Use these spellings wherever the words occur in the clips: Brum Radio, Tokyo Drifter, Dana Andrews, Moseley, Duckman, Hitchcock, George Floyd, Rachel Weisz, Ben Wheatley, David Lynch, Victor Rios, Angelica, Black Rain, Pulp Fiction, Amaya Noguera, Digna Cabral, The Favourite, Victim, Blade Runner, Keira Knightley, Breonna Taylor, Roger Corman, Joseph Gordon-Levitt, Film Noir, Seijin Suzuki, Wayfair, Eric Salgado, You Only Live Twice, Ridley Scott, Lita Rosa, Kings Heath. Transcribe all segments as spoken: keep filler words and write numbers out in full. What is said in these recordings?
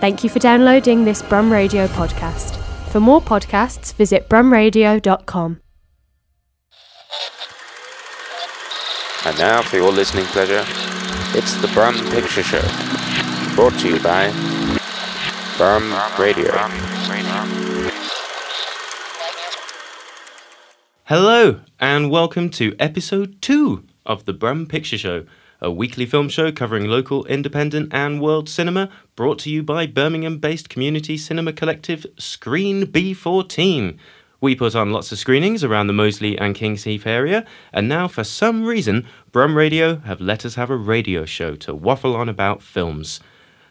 Thank you for downloading this Brum Radio podcast. For more podcasts, visit brum radio dot com. And now, for your listening pleasure, it's the Brum Picture Show, brought to you by Brum Radio. Hello, and welcome to episode two of the Brum Picture Show, a weekly film show covering local, independent and world cinema, brought to you by Birmingham-based community cinema collective Screen B fourteen. We put on lots of screenings around the Moseley and Kings Heath area, and now for some reason, Brum Radio have let us have a radio show to waffle on about films.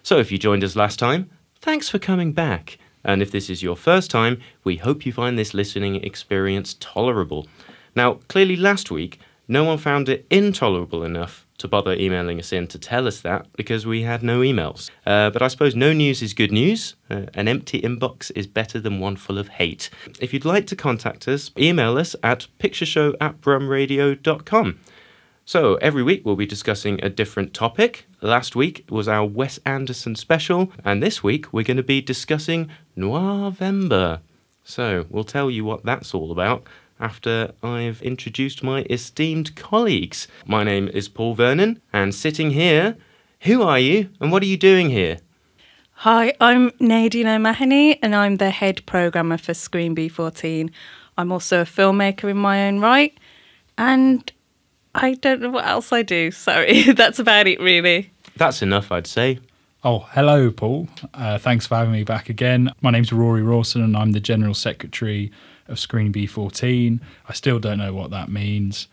So if you joined us last time, thanks for coming back. And if this is your first time, we hope you find this listening experience tolerable. Now, clearly last week, no one found it intolerable enough to bother emailing us in to tell us that, because we had no emails. Uh, but I suppose no news is good news. Uh, an empty inbox is better than one full of hate. If you'd like to contact us, email us at picture show at brum radio dot com. So every week we'll be discussing a different topic. Last week was our Wes Anderson special, and this week we're going to be discussing Noirvember. So we'll tell you what that's all about after I've introduced my esteemed colleagues. My name is Paul Vernon, and sitting here, who are you and what are you doing here? Hi, I'm Nadine O'Mahony, and I'm the head programmer for Screen B fourteen. I'm also a filmmaker in my own right, and I don't know what else I do. Sorry, that's about it really. That's enough, I'd say. Oh, hello, Paul. Uh, thanks for having me back again. My name's Rory Rawson, and I'm the General Secretary of Screen B fourteen. I still don't know what that means.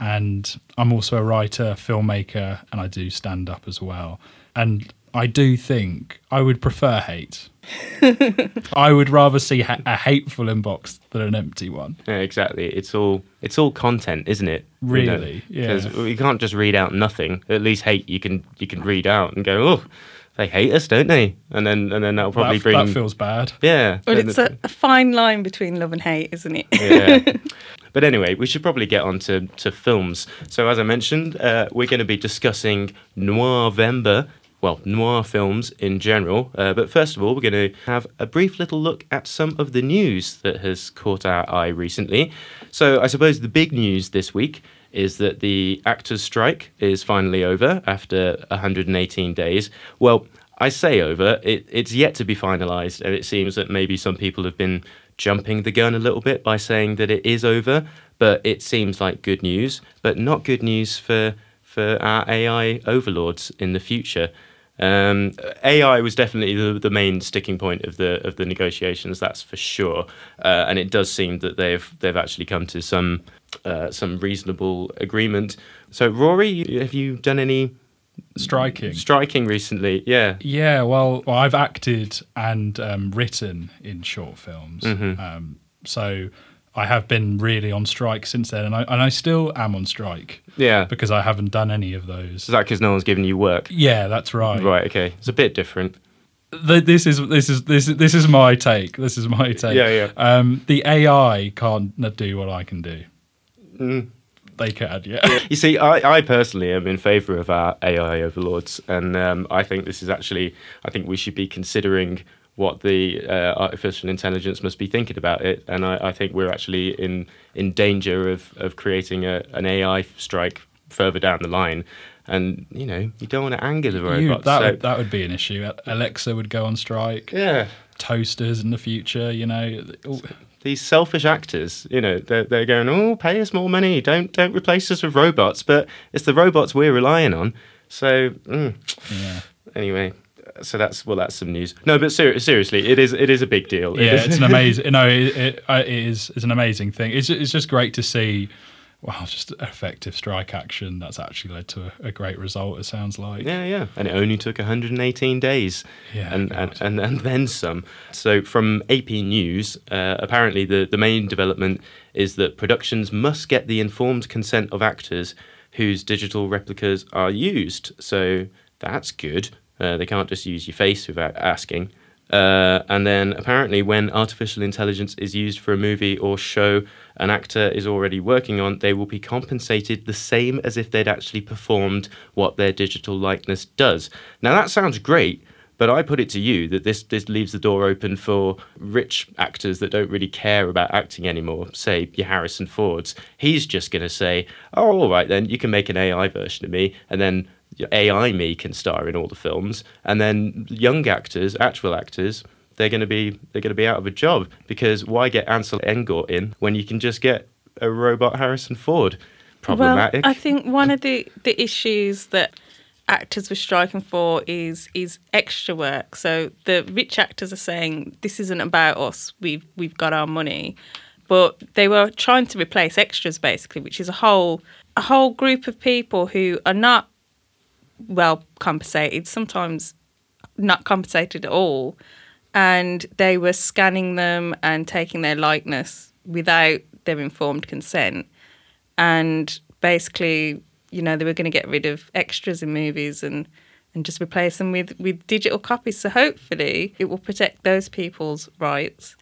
And I'm also a writer, filmmaker, and I do stand-up as well. And I do think I would prefer hate. I would rather see ha- a hateful inbox than an empty one. Yeah, exactly. It's all it's all content, isn't it? Really? You know? Yeah. Because we can't just read out nothing. At least hate, you can you can read out and go, oh, they hate us, don't they? And then and then that'll probably that, bring... That feels bad. Yeah. Well, it's a, a fine line between love and hate, isn't it? Yeah. But anyway, we should probably get on to, to films. So as I mentioned, uh, we're going to be discussing Noirvember, well, noir films in general. Uh, but first of all, we're going to have a brief little look at some of the news that has caught our eye recently. So I suppose the big news this week is that the actors' strike is finally over after one hundred eighteen days. Well, I say over, it, it's yet to be finalised, and it seems that maybe some people have been jumping the gun a little bit by saying that it is over, but it seems like good news, but not good news for, for our A I overlords in the future. Um, A I was definitely the, the main sticking point of the of the negotiations, that's for sure, uh, and it does seem that they've they've actually come to some uh, some reasonable agreement. So, Rory, have you done any striking striking recently? Yeah, yeah. Well, well I've acted and um, written in short films, mm-hmm. um, so I have been really on strike since then, and I and I still am on strike. Yeah, because I haven't done any of those. Is that because no one's giving you work? Yeah, that's right. Right, okay, it's a bit different. The, this is this is this is, this is my take. This is my take. Yeah, yeah. Um, the A I can't do what I can do. Mm. They can, yeah. You see, I, I personally am in favour of our A I overlords, and um, I think this is actually. I think we should be considering what the uh, artificial intelligence must be thinking about it. And I, I think we're actually in, in danger of, of creating a, an A I strike further down the line. And, you know, you don't want to anger the robots. You, that, so. would, that would be an issue. Alexa would go on strike. Yeah. Toasters in the future, you know. These selfish actors, you know, they're, they're going, oh, pay us more money. Don't, don't replace us with robots. But it's the robots we're relying on. So, mm. yeah. Anyway. So that's well, that's some news. No, but ser- seriously, it is it is a big deal. It yeah, is. It's an amazing. No, it, it, it is it's an amazing thing. It's it's just great to see. Wow, just effective strike action that's actually led to a, a great result. It sounds like. Yeah, yeah, and it only took one hundred eighteen days. Yeah, and and, and and then some. So from A P News, uh, apparently the the main development is that productions must get the informed consent of actors whose digital replicas are used. So that's good. Uh, they can't just use your face without asking. Uh, and then apparently when artificial intelligence is used for a movie or show an actor is already working on, they will be compensated the same as if they'd actually performed what their digital likeness does. Now that sounds great, But I put it to you that this, this leaves the door open for rich actors that don't really care about acting anymore, say your Harrison Fords. He's just going to say, oh, all right, then you can make an A I version of me, and then A I me can star in all the films. And then young actors, actual actors, they're going to be they're going to be out of a job, because why get Ansel Elgort in when you can just get a robot Harrison Ford? Problematic. Well, I think one of the, the issues that actors were striking for is is extra work. So the rich actors are saying, this isn't about us, we've we've got our money. But they were trying to replace extras, basically, which is a whole a whole group of people who are not well compensated, sometimes not compensated at all. And they were scanning them and taking their likeness without their informed consent. And basically, you know, they were going to get rid of extras in movies and, and just replace them with, with digital copies. So hopefully it will protect those people's rights.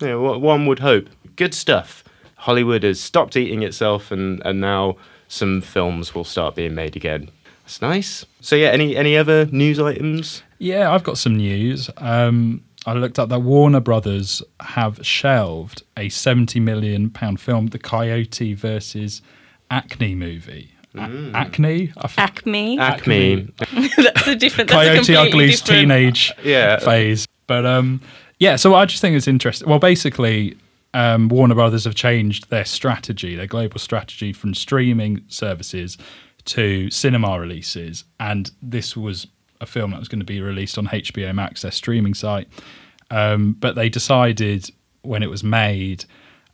Yeah, well, one would hope. Good stuff. Hollywood has stopped eating itself, and, and now some films will start being made again. That's nice. So yeah, any, any other news items? Yeah, I've got some news. Um, I looked up that Warner Brothers have shelved a seventy million pounds film, the Coyote versus Acme movie. Mm. A- Acne? I f- Acme? Acme. Acme. That's a different... That's Coyote a Ugly's different... teenage yeah. phase. But um, yeah, so I just think it's interesting. Well, basically, um, Warner Brothers have changed their strategy, their global strategy, from streaming services to cinema releases. And this was a film that was going to be released on H B O Max, their streaming site. Um, but they decided when it was made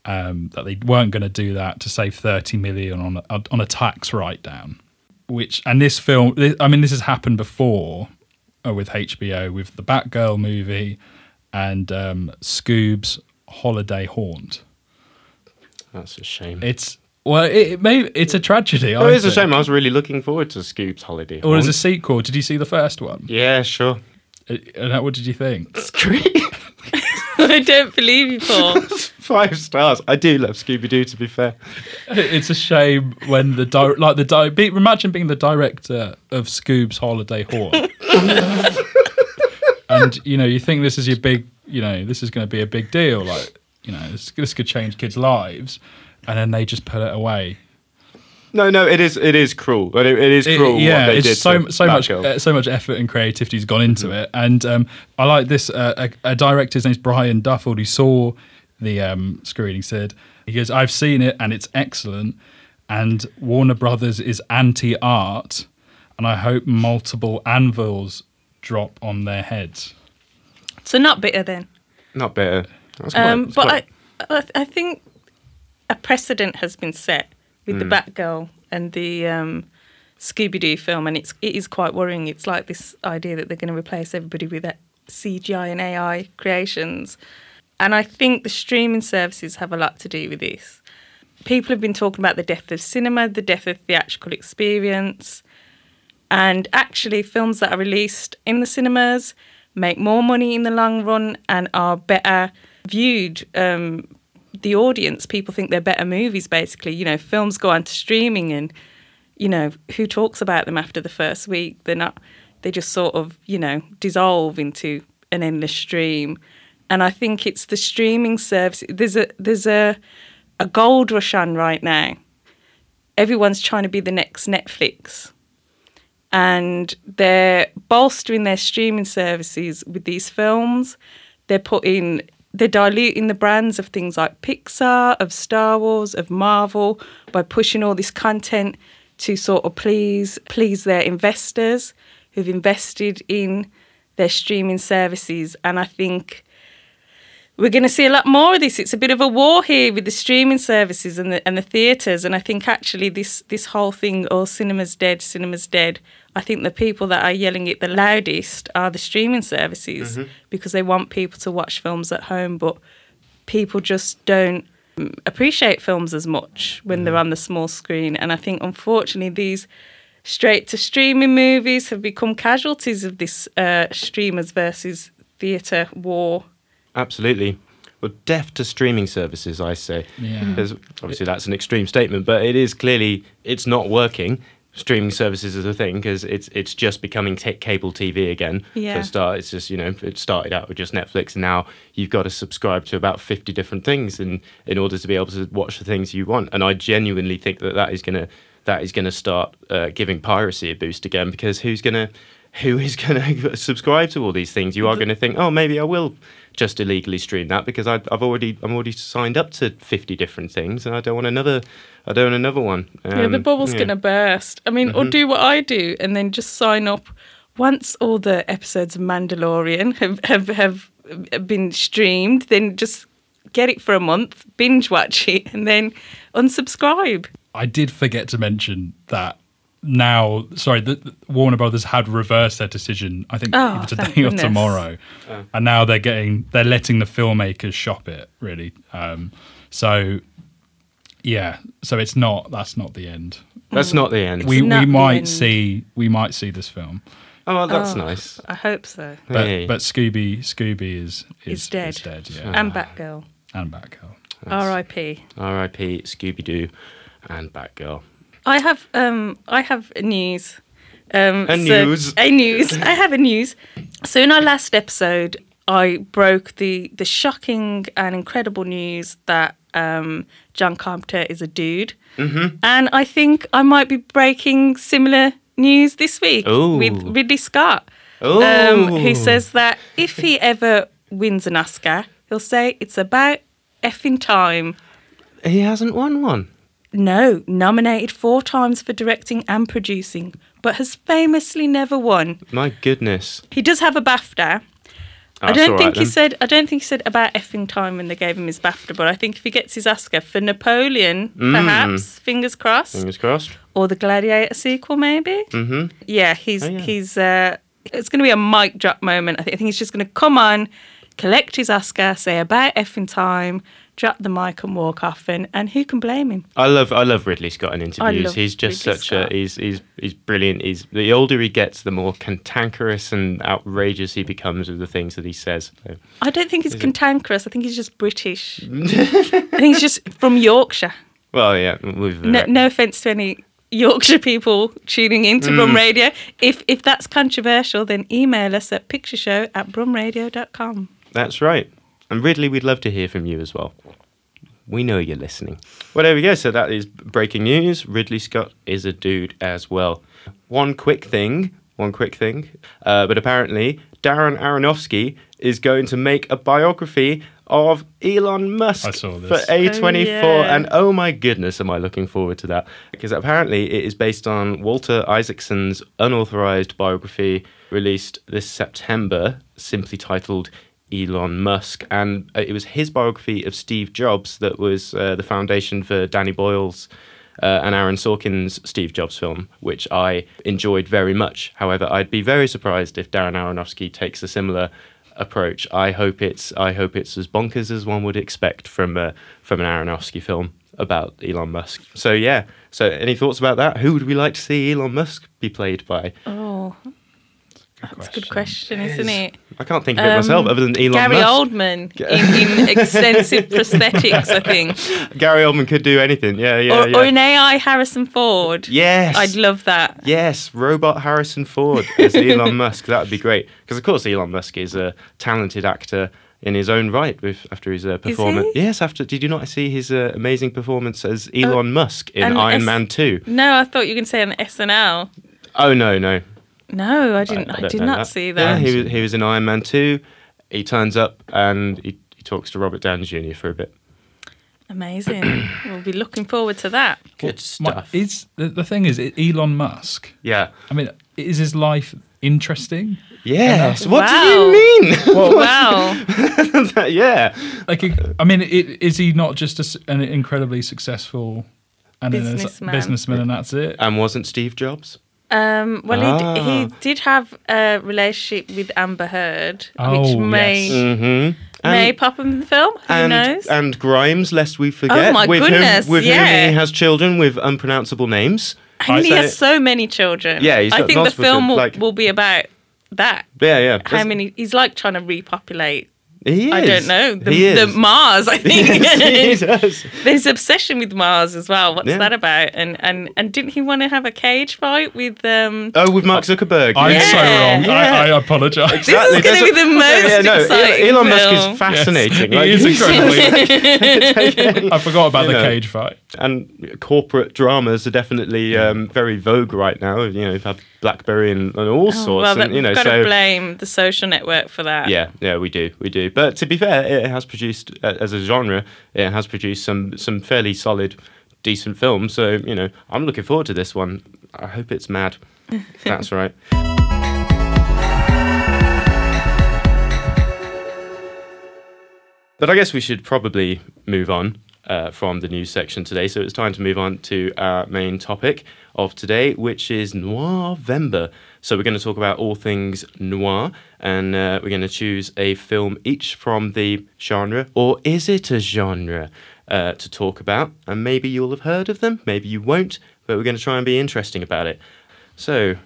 um, that they weren't going to do that, to save thirty million on a, on a tax write-down. Which, and this film, this, I mean, this has happened before uh, with H B O, with the Batgirl movie and um, Scoob's Holiday Haunt. That's a shame. It's... Well, it, it may, it's a tragedy. Oh, it's a shame. I was really looking forward to Scoob's Holiday. Or as a sequel. Did you see the first one? Yeah, sure. And what did you think? It's great. I don't believe you, Paul. Five stars. I do love Scooby-Doo, to be fair. It's a shame when the... Di- like the di- be, imagine being the director of Scoob's Holiday Haunt. And, you know, you think this is your big... You know, this is going to be a big deal. Like, you know, this, this could change kids' lives. And then they just put it away. No, no, it is it is cruel. But it, it is cruel. It, yeah, what they it's did so so much uh, so much effort and creativity's gone into mm-hmm. it. And um, I like this. Uh, a, a director's name's Brian Duffield, who saw the um, screening, said, he goes, "I've seen it and it's excellent. And Warner Brothers is anti-art. And I hope multiple anvils drop on their heads." So not bitter then. Not bitter. That's quite, um, that's but quite... I I think. A precedent has been set with mm. the Batgirl and the um, Scooby-Doo film, and it's it is quite worrying. It's like this idea that they're going to replace everybody with C G I and A I creations. And I think the streaming services have a lot to do with this. People have been talking about the death of cinema, the death of theatrical experience, and actually films that are released in the cinemas make more money in the long run and are better viewed um the audience. People think they're better movies, basically. You know, films go on to streaming and, you know, who talks about them after the first week? They're not, they just sort of, you know, dissolve into an endless stream. And I think it's the streaming service. There's a there's a, a gold rush on right now. Everyone's trying to be the next Netflix. And they're bolstering their streaming services with these films. They're putting... They're diluting the brands of things like Pixar, of Star Wars, of Marvel, by pushing all this content to sort of please please their investors who've invested in their streaming services. And I think we're going to see a lot more of this. It's a bit of a war here with the streaming services and the, and the theatres. And I think actually this, this whole thing, oh, cinema's dead, cinema's dead, I think the people that are yelling it the loudest are the streaming services mm-hmm. because they want people to watch films at home, but people just don't appreciate films as much when mm-hmm. they're on the small screen. And I think, unfortunately, these straight-to-streaming movies have become casualties of this uh, streamers versus theatre war. Absolutely. Well, deaf to streaming services, I say. Yeah. Obviously, that's an extreme statement, but it is clearly, it's not working. streaming services as a thing, because it's it's just becoming t- cable T V again. Yeah. For a start, it's just, you know, it started out with just Netflix, and now you've got to subscribe to about fifty different things in in order to be able to watch the things you want. And I genuinely think that that is gonna that is gonna start uh, giving piracy a boost again, because who's gonna who is gonna subscribe to all these things? You are gonna think, oh, maybe I will just illegally stream that, because I, I've already I'm already signed up to fifty different things, and I don't want another. I don't want another one. Um, yeah, the bubble's yeah. gonna burst. I mean, mm-hmm. or do what I do and then just sign up once all the episodes of Mandalorian have have, have been streamed. Then just get it for a month, binge watch it, and then unsubscribe. I did forget to mention that. Now, sorry, the, Warner Brothers had reversed their decision, I think, oh, either today or tomorrow. Oh. And now they're getting, they're letting the filmmakers shop it, really. Um, so, yeah, so it's not, that's not the end. That's not the end. It's we we might see, we might see this film. Oh, well, that's oh, nice. I hope so. But, hey. but Scooby Scooby is, is, is dead. Is dead yeah. And Batgirl. And Batgirl. R I P R I P Scooby-Doo and Batgirl. I have um, I have news. Um, a so, news. A news. I have a news. So in our last episode, I broke the, the shocking and incredible news that um, John Carpenter is a dude. Mm-hmm. And I think I might be breaking similar news this week. Ooh. With Ridley Scott, um, who says that if he ever wins an Oscar, he'll say it's about effing time. He hasn't won one. No, nominated four times for directing and producing, but has famously never won. My goodness. He does have a BAFTA. That's I don't right think then. he said I don't think he said about effing time when they gave him his BAFTA, but I think if he gets his Oscar for Napoleon, mm. perhaps, fingers crossed. Fingers crossed. Or the Gladiator sequel, maybe. Mm-hmm. Yeah, he's oh, yeah. he's uh, it's gonna be a mic drop moment. I think I think he's just gonna come on, collect his Oscar, say about effing time, drop the mic and walk off, and, and who can blame him? I love I love Ridley Scott in interviews. He's just Ridley such Scott. a he's he's he's brilliant. He's the older he gets, the more cantankerous and outrageous he becomes with the things that he says. So, I don't think he's cantankerous. It? I think he's just British. I think he's just from Yorkshire. Well, yeah. We've, no, no offence to any Yorkshire people tuning in to mm. Brum Radio. If if that's controversial, then email us at pictureshow at brumradio.com. That's right. And Ridley, we'd love to hear from you as well. We know you're listening. Well, there we go. So that is breaking news. Ridley Scott is a dude as well. One quick thing. One quick thing. Uh, but apparently, Darren Aronofsky is going to make a biography of Elon Musk I saw this. for A twenty-four. Oh, yeah. And oh my goodness, am I looking forward to that. Because apparently it is based on Walter Isaacson's unauthorized biography released this September, simply titled Elon Musk, and it was his biography of Steve Jobs that was uh, the foundation for Danny Boyle's uh, and Aaron Sorkin's Steve Jobs film, which I enjoyed very much. However, I'd be very surprised if Darren Aronofsky takes a similar approach. I hope it's I hope it's as bonkers as one would expect from uh, from an Aronofsky film about Elon Musk. So yeah, so any thoughts about that? Who would we like to see Elon Musk be played by? Oh. That's question. a good question, it isn't is. it? I can't think of it um, myself, other than Elon Gary Musk. Oldman in, in extensive prosthetics, I think. Gary Oldman could do anything, yeah, yeah, or, yeah. Or an A I Harrison Ford. Yes. I'd love that. Yes, robot Harrison Ford as Elon Musk. That would be great. Because, of course, Elon Musk is a talented actor in his own right with, after his uh, performance. Yes, after did you not see his uh, amazing performance as Elon oh, Musk in Iron S- Man two? No, I thought you were going to say on S N L. Oh, no, no. No, I didn't. I, I did not that. see that. Yeah, he was he was in Iron Man two. He turns up and he, he talks to Robert Downey Junior for a bit. Amazing. We'll be looking forward to that. Good well, stuff. My, is the, the thing is Elon Musk? Yeah. I mean, is his life interesting? Yes. What wow. do you mean? Well, wow. that, yeah. Like, I mean, it, is he not just a, an incredibly successful and businessman. businessman, and that's it? And wasn't Steve Jobs? Um, well, ah. he, d- he did have a relationship with Amber Heard, oh, which may yes. mm-hmm. may and, pop in the film. Who and, knows? And Grimes, lest we forget. Oh my with goodness! Whom, with yeah. whom he has children with unpronounceable names. And right, he so has so many children. Yeah, he's got I think the film will, like, will be about that. Yeah, yeah. How many? He's like trying to repopulate He is. I don't know. The, he is. the Mars, I think. Yes, Jesus. There's obsession with Mars as well. What's yeah. that about? And and and didn't he want to have a cage fight with um Oh, with Mark Zuckerberg. I'm yeah. so wrong. Yeah. I, I apologise. Exactly. This is going to be the most yeah, no, exciting Elon film. Musk is fascinating. Yes. He like, is incredibly. I forgot about you the know. cage fight. And corporate dramas are definitely um, very vogue right now. You know, you've had BlackBerry and, and all oh, sorts. Well, that, and, you know, we've got so, to blame the Social Network for that. Yeah, yeah, we do, we do. But to be fair, it has produced, as a genre, it has produced some some fairly solid, decent films. So, you know, I'm looking forward to this one. I hope it's mad. That's right. But I guess we should probably move on uh, from the news section today. So it's time to move on to our main topic of today, which is Noirvember. So we're going to talk about all things noir, and uh, we're going to choose a film each from the genre, or is it a genre, uh, to talk about. And maybe you'll have heard of them, maybe you won't, but we're going to try and be interesting about it. So,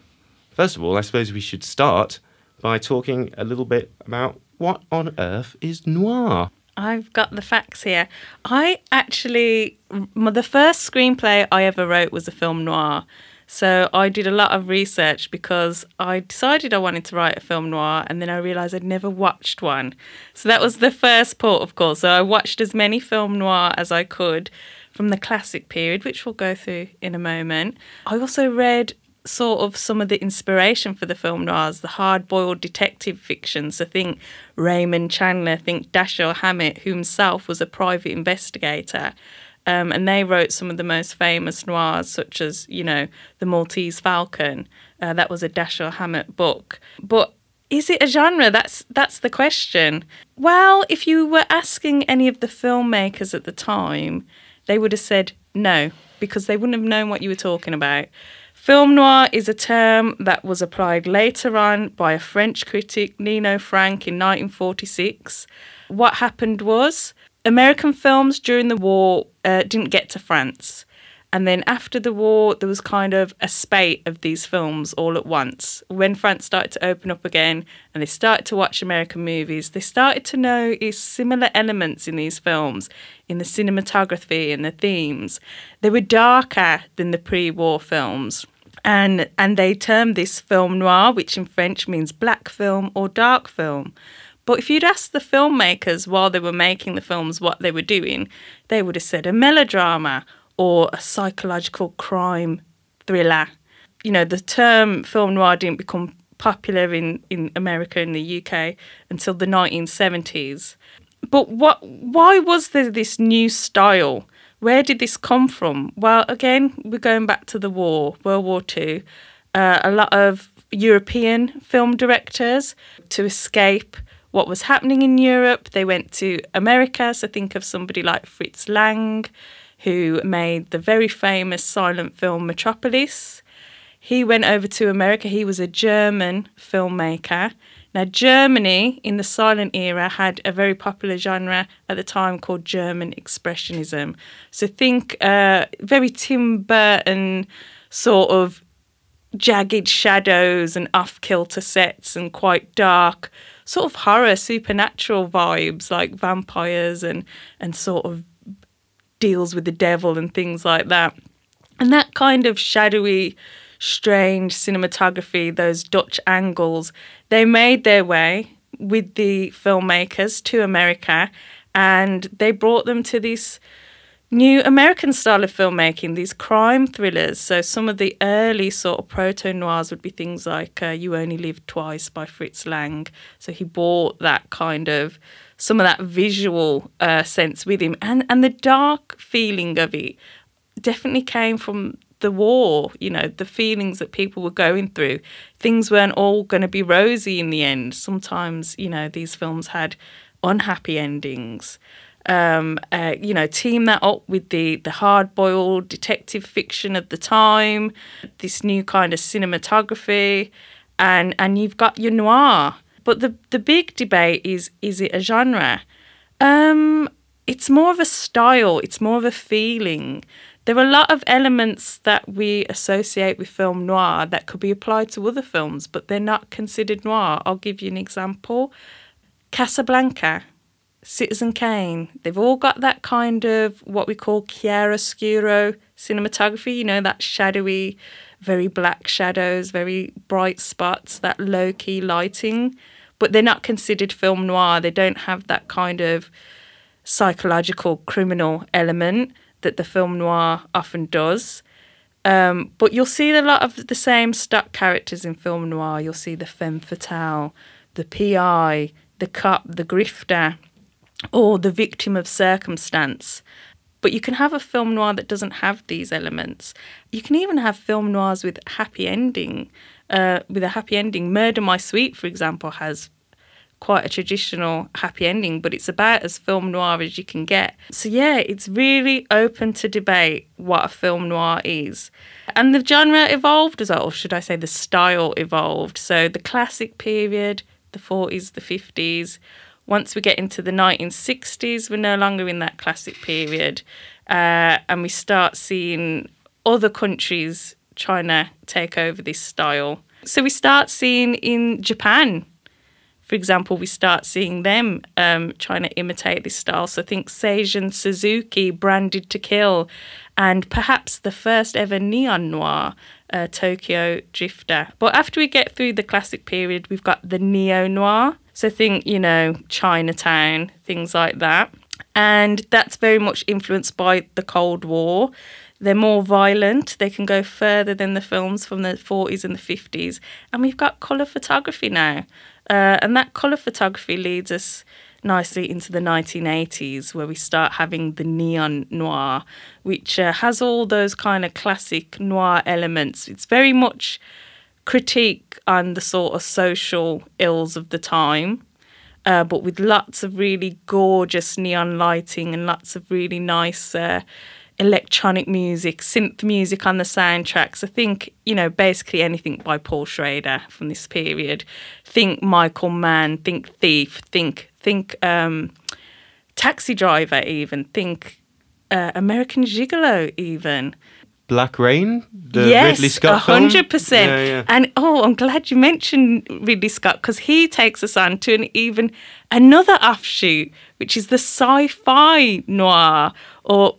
first of all, I suppose we should start by talking a little bit about what on earth is noir. I've got the facts here. I actually, the first screenplay I ever wrote was a film noir. So I did a lot of research because I decided I wanted to write a film noir, and then I realised I'd never watched one. So that was the first port of call. So I watched as many film noir as I could from the classic period, which we'll go through in a moment. I also read sort of some of the inspiration for the film noirs, the hard-boiled detective fiction. So think Raymond Chandler, think Dashiell Hammett, who himself was a private investigator. Um, and they wrote some of the most famous noirs, such as, you know, The Maltese Falcon. Uh, that was a Dashiell Hammett book. But is it a genre? That's that's the question. Well, if you were asking any of the filmmakers at the time, they would have said no, because they wouldn't have known what you were talking about. Film noir is a term that was applied later on by a French critic, Nino Frank, in nineteen forty-six. What happened was, American films during the war uh, didn't get to France. And then after the war, there was kind of a spate of these films all at once. When France started to open up again and they started to watch American movies, they started to notice similar elements in these films, in the cinematography and the themes. They were darker than the pre-war films. And, and they termed this film noir, which in French means black film or dark film. But if you'd asked the filmmakers while they were making the films what they were doing, they would have said a melodrama or a psychological crime thriller. You know, the term film noir didn't become popular in, in America and the U K until the nineteen seventies. But what? Why was there this new style? Where did this come from? Well, again, we're going back to the war, World War Two. Uh, a lot of European film directors, to escape what was happening in Europe, they went to America. So think of somebody like Fritz Lang, who made the very famous silent film Metropolis. He went over to America. He was a German filmmaker. Now, Germany in the silent era had a very popular genre at the time called German Expressionism. So think uh, very Tim Burton sort of jagged shadows and off-kilter sets and quite dark sort of horror, supernatural vibes like vampires and, and sort of deals with the devil and things like that. And that kind of shadowy, strange cinematography, those Dutch angles, they made their way with the filmmakers to America, and they brought them to this new American style of filmmaking, these crime thrillers. So some of the early sort of proto-noirs would be things like uh, You Only Live Twice by Fritz Lang. So he brought that kind of, some of that visual uh, sense with him. And, and the dark feeling of it definitely came from the war, you know, the feelings that people were going through. Things weren't all going to be rosy in the end. Sometimes, you know, these films had unhappy endings. Um, uh, you know, team that up with the, the hard-boiled detective fiction of the time, this new kind of cinematography, and, and you've got your noir. But the, the big debate is, is it a genre? Um, it's more of a style. It's more of a feeling. There are a lot of elements that we associate with film noir that could be applied to other films, but they're not considered noir. I'll give you an example. Casablanca, Citizen Kane, they've all got that kind of what we call chiaroscuro cinematography, you know, that shadowy, very black shadows, very bright spots, that low-key lighting. But they're not considered film noir. They don't have that kind of psychological criminal element that the film noir often does. Um, but you'll see a lot of the same stock characters in film noir. You'll see the femme fatale, the P I, the cop, the grifter, or the victim of circumstance. But you can have a film noir that doesn't have these elements. You can even have film noirs with happy ending, uh, with a happy ending. Murder My Sweet, for example, has quite a traditional happy ending, but it's about as film noir as you can get. So yeah, it's really open to debate what a film noir is. And the genre evolved as well, or should I say the style evolved. So the classic period, the forties, the fifties. Once we get into the nineteen sixties, we're no longer in that classic period. Uh, and we start seeing other countries trying to take over this style. So we start seeing in Japan, for example, we start seeing them um, trying to imitate this style. So think Seijin Suzuki, Branded to Kill, and perhaps the first ever neon noir, uh, Tokyo Drifter. But after we get through the classic period, we've got the neo-noir. So think, you know, Chinatown, things like that. And that's very much influenced by the Cold War. They're more violent. They can go further than the films from the forties and the fifties. And we've got colour photography now. Uh, and that colour photography leads us nicely into the nineteen eighties, where we start having the neon noir, which uh, has all those kind of classic noir elements. It's very much critique on the sort of social ills of the time, uh, but with lots of really gorgeous neon lighting and lots of really nice uh, electronic music, synth music on the soundtracks. So think, you know, basically anything by Paul Schrader from this period. Think Michael Mann, think Thief, think think um, Taxi Driver even, think uh, American Gigolo even. Black Rain, the yes, Ridley Scott film. Yes, one hundred percent. Yeah, yeah. And, oh, I'm glad you mentioned Ridley Scott, because he takes us on to an even another offshoot, which is the sci-fi noir, or...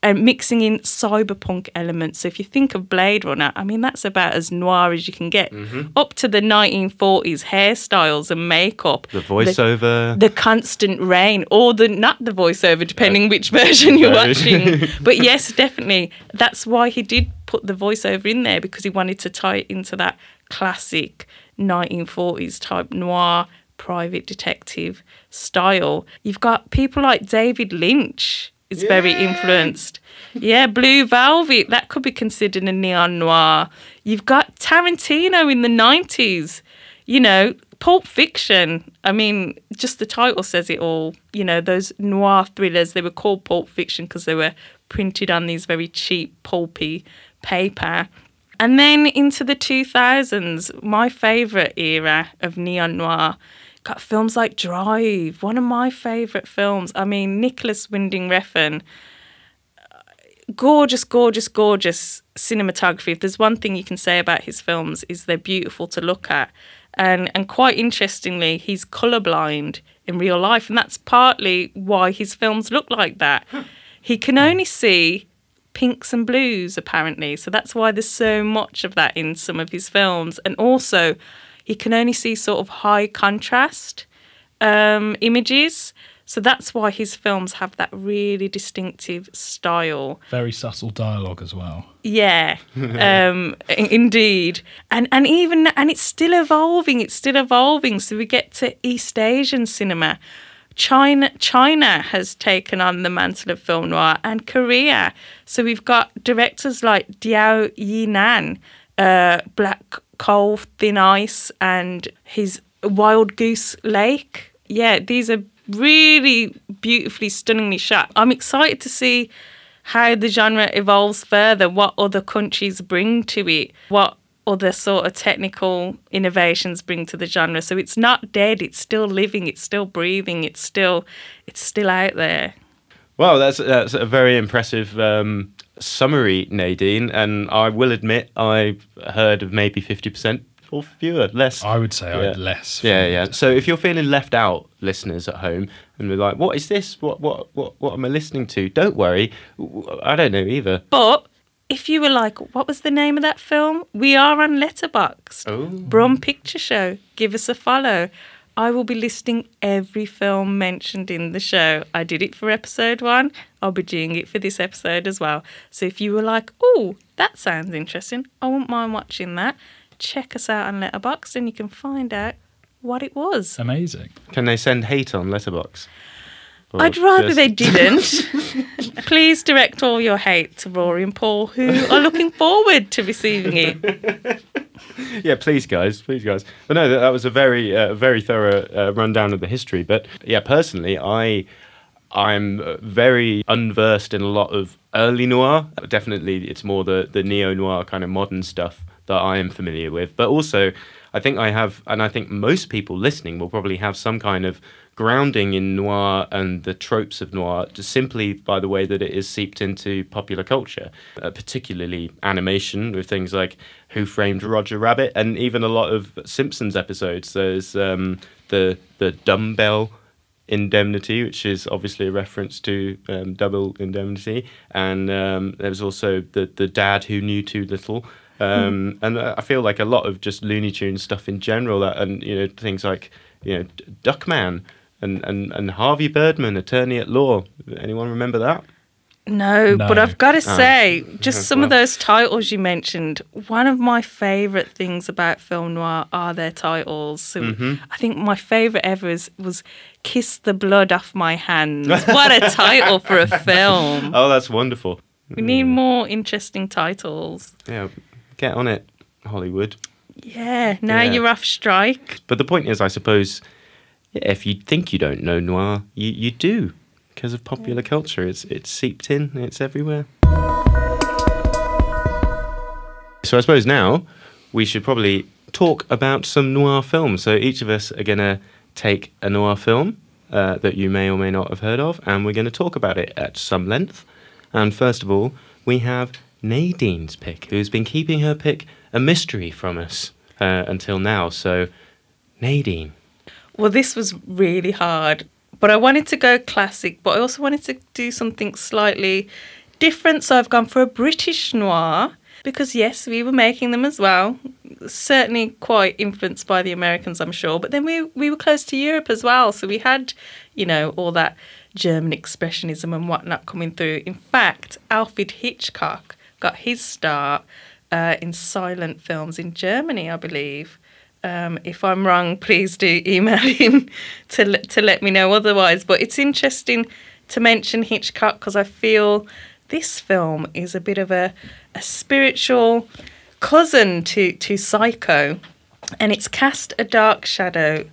and mixing in cyberpunk elements. So if you think of Blade Runner, I mean, that's about as noir as you can get. Mm-hmm. Up to the nineteen forties hairstyles and makeup. The voiceover. The, the constant rain, or the not the voiceover, depending yeah. which version you're watching. But yes, definitely. That's why he did put the voiceover in there, because he wanted to tie it into that classic nineteen forties type noir private detective style. You've got people like David Lynch... is yeah. very influenced. Yeah, Blue Velvet, that could be considered a neon noir. You've got Tarantino in the nineties, you know, Pulp Fiction. I mean, just the title says it all. You know, those noir thrillers, they were called Pulp Fiction because they were printed on these very cheap, pulpy paper. And then into the two thousands, my favourite era of neon noir, got films like Drive, one of my favourite films. I mean, Nicholas Winding Refn, gorgeous, gorgeous, gorgeous cinematography. If there's one thing you can say about his films is they're beautiful to look at. And, and quite interestingly, he's colourblind in real life, and that's partly why his films look like that. He can only see pinks and blues, apparently, so that's why there's so much of that in some of his films. And also... he can only see sort of high contrast um, images. So that's why his films have that really distinctive style. Very subtle dialogue as well. Yeah, um, indeed. And and even and it's still evolving. It's still evolving. So we get to East Asian cinema. China China has taken on the mantle of film noir, and Korea. So we've got directors like Diao Yinan, uh, Black Coal, Thin Ice, and his Wild Goose Lake. Yeah, these are really beautifully, stunningly shot. I'm excited to see how the genre evolves further, what other countries bring to it, what other sort of technical innovations bring to the genre. So it's not dead, it's still living, it's still breathing, it's still it's still out there. Wow, that's, that's a very impressive... Um... summary, Nadine, and I will admit I've heard of maybe fifty percent or fewer, less. I would say yeah. I'd less. Yeah, yeah. So if you're feeling left out, listeners at home, and we're like, what is this? What, what, what, what am I listening to? Don't worry. I don't know either. But if you were like, what was the name of that film? We are on Letterboxd. Oh. Brum Picture Show. Give us a follow. I will be listing every film mentioned in the show. I did it for episode one. I'll be doing it for this episode as well. So if you were like, oh, that sounds interesting, I wouldn't mind watching that, check us out on Letterboxd and you can find out what it was. Amazing. Can they send hate on Letterboxd? Or I'd rather just... they didn't. Please direct all your hate to Rory and Paul, who are looking forward to receiving it. Yeah, please, guys. Please, guys. But no, that, that was a very, uh, very thorough uh, rundown of the history. But yeah, personally, I, I'm very unversed in a lot of early noir. Definitely, it's more the, the neo-noir kind of modern stuff that I am familiar with. But also, I think I have, and I think most people listening will probably have some kind of grounding in noir and the tropes of noir, just simply by the way that it is seeped into popular culture, uh, particularly animation with things like Who Framed Roger Rabbit, and even a lot of Simpsons episodes. There's um, the the Double Indemnity, which is obviously a reference to um, Double Indemnity, and um, there was also the the Dad Who Knew Too Little. Um, mm. And I feel like a lot of just Looney Tunes stuff in general, and you know things like you know Duckman. And, and and Harvey Birdman, Attorney at Law. Anyone remember that? No, no. But I've got to say, oh. just some well. of those titles you mentioned, one of my favourite things about film noir are their titles. So mm-hmm. I think my favourite ever is, was Kiss the Blood Off My Hands. What a title for a film. Oh, that's wonderful. We need more interesting titles. Yeah, get on it, Hollywood. Yeah, now yeah. you're off strike. But the point is, I suppose... if you think you don't know noir, you, you do, because of popular culture. It's it's seeped in, it's everywhere. So I suppose now we should probably talk about some noir films. So each of us are going to take a noir film uh, that you may or may not have heard of, and we're going to talk about it at some length. And first of all, we have Nadine's pick, who's been keeping her pick a mystery from us uh, until now. So, Nadine. Well, this was really hard, but I wanted to go classic, but I also wanted to do something slightly different, so I've gone for a British noir, because yes, we were making them as well, certainly quite influenced by the Americans, I'm sure, but then we, we were close to Europe as well, so we had, you know, all that German Expressionism and whatnot coming through. In fact, Alfred Hitchcock got his start uh, in silent films in Germany, I believe. Um, if I'm wrong, please do email him to to let me know otherwise. But it's interesting to mention Hitchcock because I feel this film is a bit of a, a spiritual cousin to, to Psycho. And it's Cast a Dark Shadow,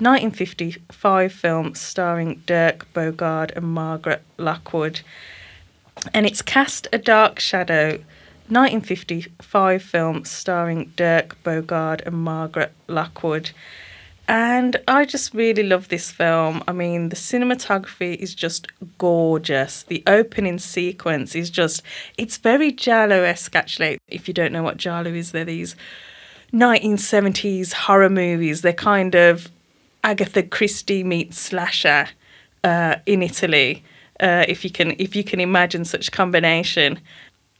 nineteen fifty-five film starring Dirk Bogarde and Margaret Lockwood. And it's Cast a Dark Shadow... nineteen fifty-five film starring Dirk Bogarde and Margaret Lockwood. And I just really love this film. I mean, the cinematography is just gorgeous. The opening sequence is just, it's very Giallo-esque, actually. If you don't know what Giallo is, they're these nineteen seventies horror movies. They're kind of Agatha Christie meets slasher uh, in Italy, uh, if you can, if you can imagine such combination.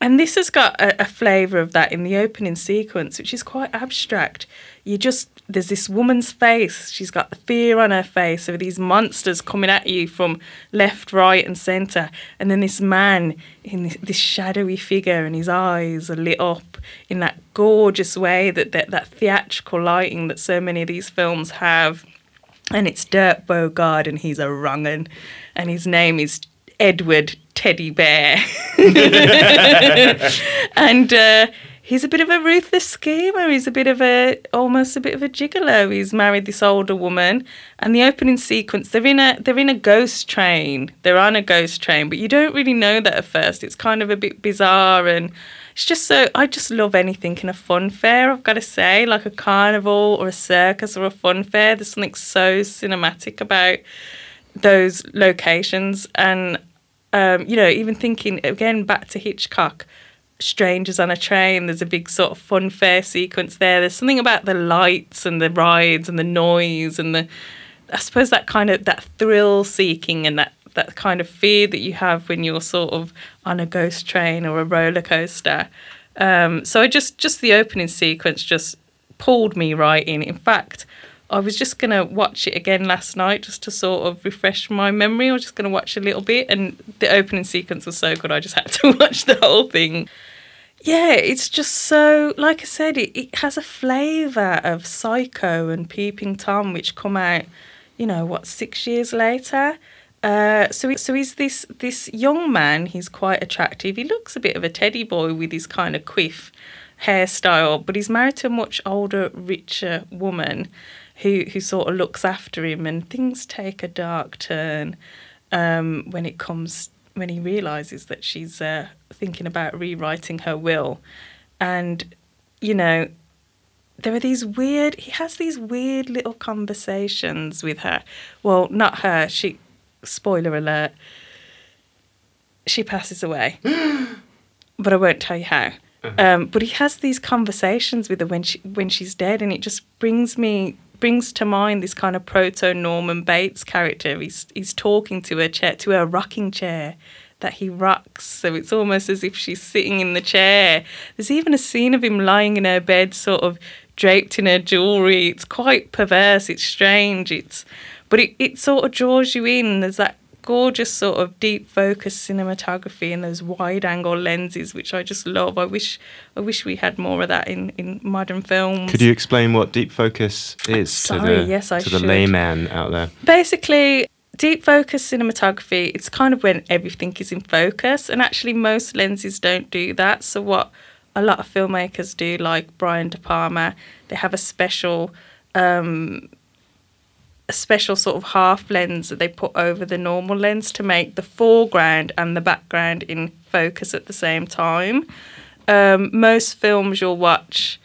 And this has got a, a flavour of that in the opening sequence, which is quite abstract. You just, there's this woman's face. She's got the fear on her face of these monsters coming at you from left, right and centre. And then this man in this, this shadowy figure and his eyes are lit up in that gorgeous way, that, that, that theatrical lighting that so many of these films have. And it's Dirk Bogarde and he's a wrong'un. And his name is Edward Teddy Bear. And uh, he's a bit of a ruthless schemer. He's a bit of a, almost a bit of a gigolo. He's married this older woman. And the opening sequence, they're in a, they're in a ghost train. They're on a ghost train, but you don't really know that at first. It's kind of a bit bizarre and it's just so, I just love anything in a fun fair, I've got to say, like a carnival or a circus or a fun fair. There's something so cinematic about those locations. And Um, you know, even thinking, again, back to Hitchcock, strangers on a train. There's a big sort of fun fair sequence there. There's something about the lights and the rides and the noise and the, I suppose, that kind of that thrill seeking and that that kind of fear that you have when you're sort of on a ghost train or a roller coaster. Um, so I just just the opening sequence just pulled me right in. In fact, I was just going to watch it again last night just to sort of refresh my memory. I was just going to watch a little bit, and the opening sequence was so good I just had to watch the whole thing. Yeah, it's just so, like I said, it, it has a flavour of Psycho and Peeping Tom, which come out, you know, what, six years later? Uh, so so he's this, this young man, he's quite attractive. He looks a bit of a teddy boy with his kind of quiff hairstyle, but he's married to a much older, richer woman who who sort of looks after him, and things take a dark turn um, when it comes when he realises that she's uh, thinking about rewriting her will. And, you know, there are these weird... He has these weird little conversations with her. Well, not her. She... Spoiler alert. She passes away. But I won't tell you how. Uh-huh. Um, but he has these conversations with her when she when she's dead, and it just brings me... brings to mind this kind of proto-Norman Bates character. He's he's talking to her chair, to her rocking chair that he rocks. So it's almost as if she's sitting in the chair. There's even a scene of him lying in her bed, sort of draped in her jewellery. It's quite perverse. It's strange. It's but it, it sort of draws you in. There's that gorgeous sort of deep focus cinematography and those wide angle lenses, which I just love. I wish I wish we had more of that in, in modern films. Could you explain what deep focus is Sorry, to, the, yes, I to the layman out there? Basically, deep focus cinematography, it's kind of when everything is in focus, and actually most lenses don't do that. So what a lot of filmmakers do, like Brian De Palma, they have a special um a special sort of half lens that they put over the normal lens to make the foreground and the background in focus at the same time. Um, most films you'll watch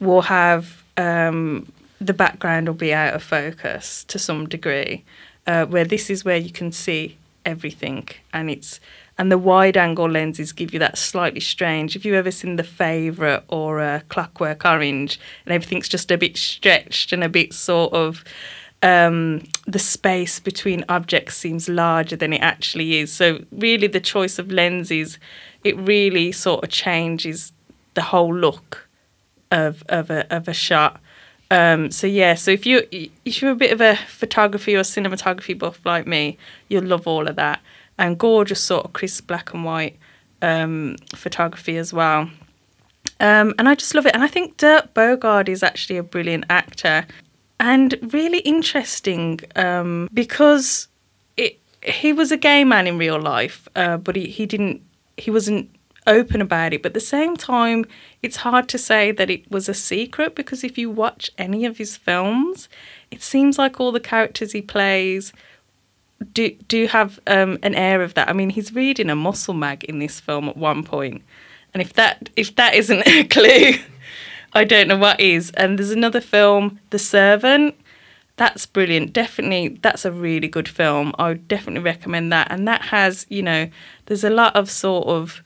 will have um, the background will be out of focus to some degree, uh, where this is where you can see everything, and it's and the wide angle lenses give you that slightly strange. If you've ever seen The Favourite or uh, Clockwork Orange, and everything's just a bit stretched and a bit sort of. Um, the space between objects seems larger than it actually is. So really the choice of lenses, it really sort of changes the whole look of of a of a shot. Um, so yeah, so if, you, if you're a bit of a photography or cinematography buff like me, you'll love all of that. And gorgeous sort of crisp black and white um, photography as well. Um, and I just love it. And I think Dirk Bogarde is actually a brilliant actor. And really interesting um, because it, he was a gay man in real life, uh, but he, he didn't he wasn't open about it. But at the same time, it's hard to say that it was a secret, because if you watch any of his films, it seems like all the characters he plays do do have um, an air of that. I mean, he's reading a muscle mag in this film at one point, and if that if that isn't a clue. I don't know what is. And there's another film, The Servant. That's brilliant. Definitely, that's a really good film. I would definitely recommend that. And that has, you know, there's a lot of sort of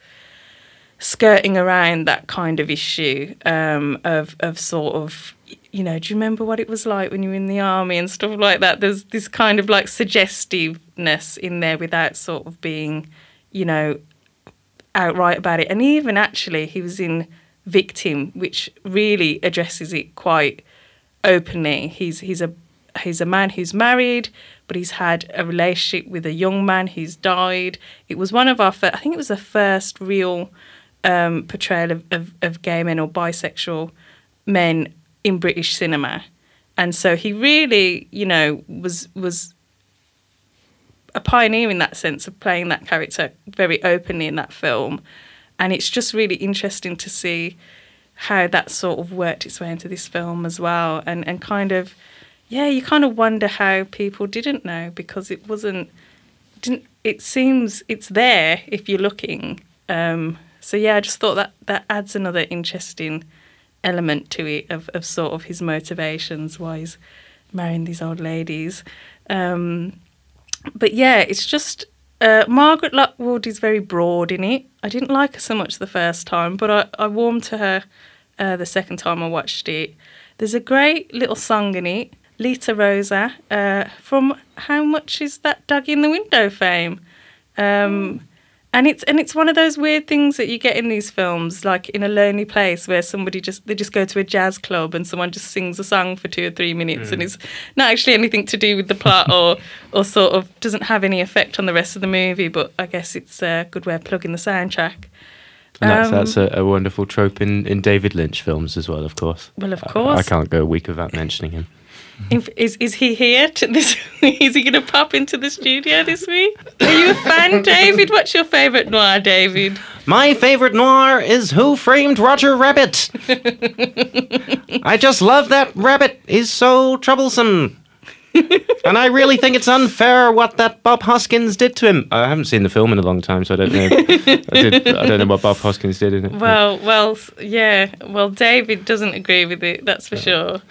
skirting around that kind of issue um, of of sort of, you know, do you remember what it was like when you were in the army and stuff like that? There's this kind of like suggestiveness in there without sort of being, you know, outright about it. And even actually he was in Victim, which really addresses it quite openly. He's he's a he's a man who's married, but he's had a relationship with a young man who's died. It was one of our first, I think it was the first real um, portrayal of, of, of gay men or bisexual men in British cinema. And so he really, you know, was was a pioneer in that sense of playing that character very openly in that film. And it's just really interesting to see how that sort of worked its way into this film as well. And, and kind of, yeah, you kind of wonder how people didn't know, because it wasn't, didn't. It seems it's there if you're looking. Um, so, yeah, I just thought that, that adds another interesting element to it of, of sort of his motivations, why he's marrying these old ladies. Um, but, yeah, it's just, uh, Margaret Lockwood is very broad in it. I didn't like her so much the first time, but I, I warmed to her uh, the second time I watched it. There's a great little song in it, Lita Rosa, uh, from How Much Is That Dog in the Window fame. Um, mm. And it's and it's one of those weird things that you get in these films, like In a Lonely Place, where somebody just they just go to a jazz club and someone just sings a song for two or three minutes, mm. and it's not actually anything to do with the plot or or sort of doesn't have any effect on the rest of the movie. But I guess it's a good way of plugging the soundtrack. And that's, um, that's a, a wonderful trope in, in David Lynch films as well, of course. Well, of course. I, I can't go a week without mentioning him. If, is is he here to this week? Is he going to pop into the studio this week? Are you a fan, David? What's your favourite noir, David? My favourite noir is Who Framed Roger Rabbit? I just love that rabbit. He's so troublesome. And I really think it's unfair what that Bob Hoskins did to him. I haven't seen the film in a long time, so I don't know. I, did, I don't know what Bob Hoskins did in it. Well, well, yeah. Well, David doesn't agree with it, that's for uh, sure.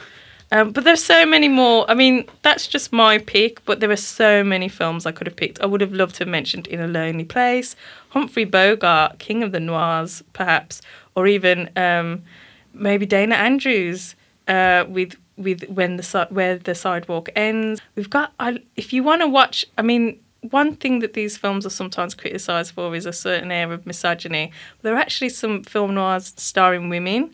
Um, but there's so many more. I mean, that's just my pick, but there are so many films I could have picked. I would have loved to have mentioned In a Lonely Place, Humphrey Bogart, King of the Noirs, perhaps, or even um, maybe Dana Andrews uh, with with when the where the sidewalk ends. We've got. I, if you want to watch, I mean, one thing that these films are sometimes criticised for is a certain air of misogyny. There are actually some film noirs starring women.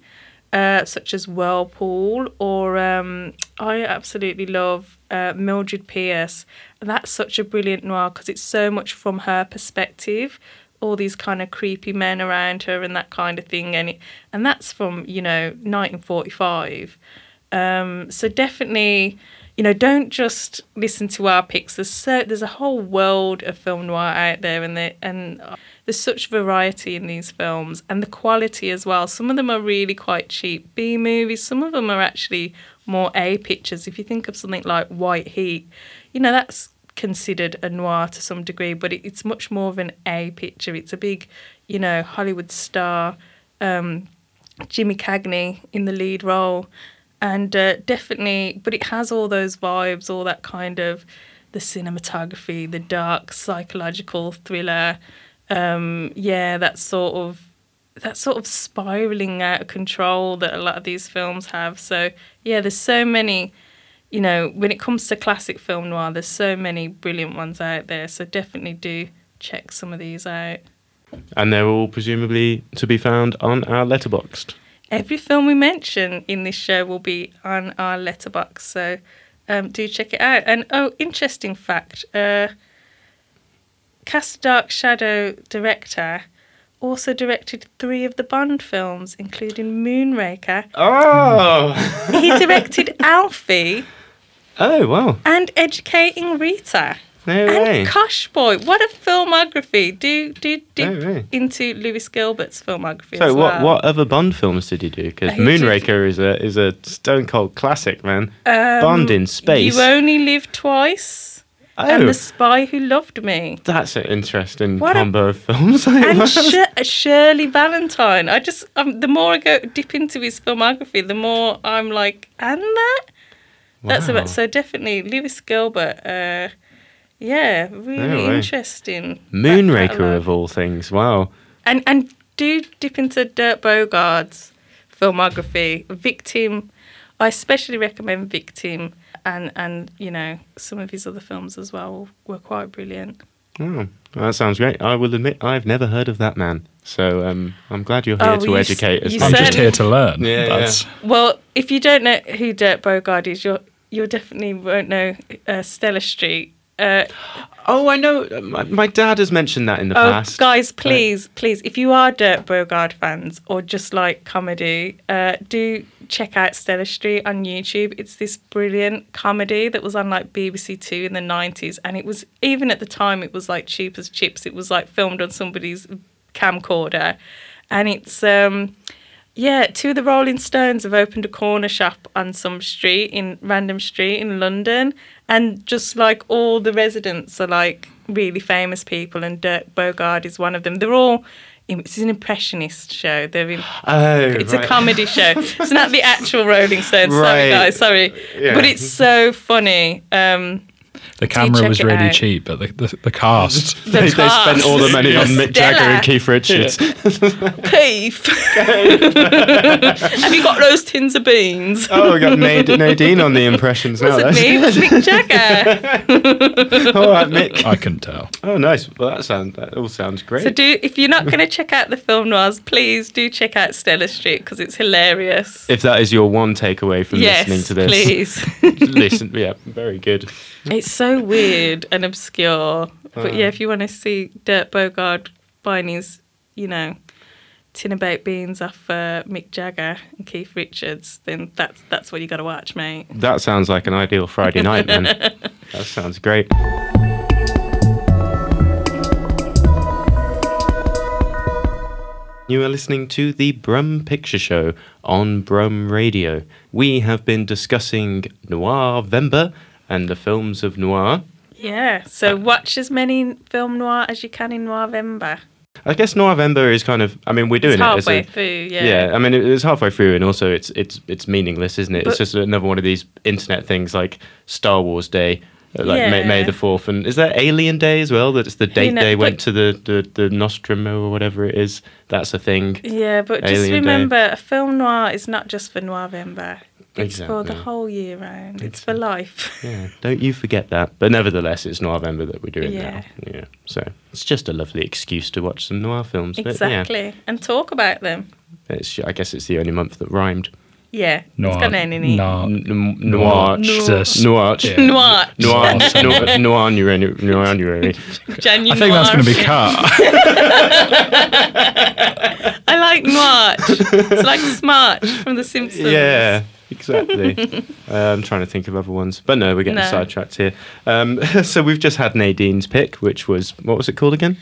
Uh, such as Whirlpool, or um, I absolutely love uh, Mildred Pierce. That's such a brilliant noir because it's so much from her perspective, all these kind of creepy men around her and that kind of thing. And it, and that's from, you know, nineteen forty-five. Um, so definitely, you know, don't just listen to our picks. There's so, there's a whole world of film noir out there, and they, and... there's such variety in these films, and the quality as well. Some of them are really quite cheap B-movies. Some of them are actually more A-pictures. If you think of something like White Heat, you know, that's considered a noir to some degree, but it, it's much more of an A-picture. It's a big, you know, Hollywood star, um, Jimmy Cagney in the lead role, and uh, definitely, but it has all those vibes, all that kind of the cinematography, the dark psychological thriller, Um, yeah, that sort of that sort of spiralling out of control that a lot of these films have. So, yeah, there's so many, you know, when it comes to classic film noir, there's so many brilliant ones out there. So definitely do check some of these out. And they're all presumably to be found on our Letterboxd. Every film we mention in this show will be on our Letterboxd. So um, do check it out. And, oh, interesting fact, uh, Cast a Dark Shadow director also directed three of the Bond films, including Moonraker. Oh! He directed Alfie. Oh, wow. And Educating Rita. No and way. And Kosh Boy. What a filmography. Do do dip no into Lewis Gilbert's filmography so as what, well. So what other Bond films did he do? Because Moonraker did... is a is a stone-cold classic, man. Um, Bond in space. You Only Live Twice. Oh. And The Spy Who Loved Me. That's an interesting what combo a, of films. And Sh- Shirley Valentine. I just um, the more I go dip into his filmography, the more I'm like, and that. Wow. That's about so definitely Lewis Gilbert. Uh, yeah, really no interesting. Moonraker of all things. Wow. And and do dip into Dirk Bogarde's filmography. Victim. I especially recommend Victim. And, and you know, some of his other films as well were quite brilliant. Oh, that sounds great. I will admit I've never heard of that man. So um, I'm glad you're here oh, to you educate us. S- I'm just here to learn. Yeah, That's... yeah. Well, if you don't know who Dirk Bogarde is, you'll, you'll definitely won't know uh, Stella Street. Uh, oh, I know. My, my dad has mentioned that in the oh, past. Guys, please, but... please, if you are Dirk Bogarde fans or just like comedy, uh, do check out Stella Street on YouTube. It's this brilliant comedy that was on like B B C Two in the nineties. And it was, even at the time, it was like cheap as chips. It was like filmed on somebody's camcorder. And it's, um, yeah, two of the Rolling Stones have opened a corner shop on some street, in random street in London. And just like all the residents are like really famous people, and Dirk Bogarde is one of them. They're all, it's an impressionist show. They're in, oh, it's right. a comedy show. It's not the actual Rolling Stones, right. sorry guys, sorry. Yeah. But it's so funny. Um, The camera was really out. cheap, but the, the, the cast. The they, they spent all the money yes. on Mick Stella. Jagger and Keith Richards. Keith. Have you got those tins of beans? Oh, we got Nad- Nadine on the impressions now. Was it me? It was Mick Jagger. All right, Mick. I couldn't tell. Oh, nice. Well, that sounds that all sounds great. So, do if you're not going to check out the film noirs, please do check out Stella Street because it's hilarious. If that is your one takeaway from yes, listening to this, please listen. Yeah, very good. It's so weird and obscure. But yeah, if you want to see Dirk Bogarde buying his, you know, tin of baked beans off uh, Mick Jagger and Keith Richards, then that's that's what you got to watch, mate. That sounds like an ideal Friday night, man. That sounds great. You are listening to the Brum Picture Show on Brum Radio. We have been discussing Noirvember and the films of noir. Yeah, so watch as many film noir as you can in Noirvember. I guess Noirvember is kind of, I mean, we're doing it's halfway it. halfway through, yeah. Yeah, I mean, it's halfway through, and also it's it's it's meaningless, isn't it? But it's just another one of these internet things like Star Wars Day, like yeah. May, May the fourth. And is there Alien Day as well? That's the date you know, they went to the, the, the Nostromo or whatever it is. That's a thing. Yeah, but Alien just remember, Day. A film noir is not just for Noirvember. It's exactly. for the whole year round. It's, it's for life. Yeah, don't you forget that. But nevertheless, it's Noirvember that we're doing yeah. now. Yeah. So it's just a lovely excuse to watch some noir films. Exactly. But yeah. And talk about them. It's, I guess it's the only month that rhymed. Yeah. Noir. It's got an N in it. Noir. Noir. Noir. Noir. Noir. Noir. Noir. January. January. I think that's going to be cut. I like noir. It's like smart from The Simpsons. Yeah. Exactly. uh, I'm trying to think of other ones. But no, we're getting no. sidetracked here. Um, so we've just had Nadine's pick, which was, what was it called again?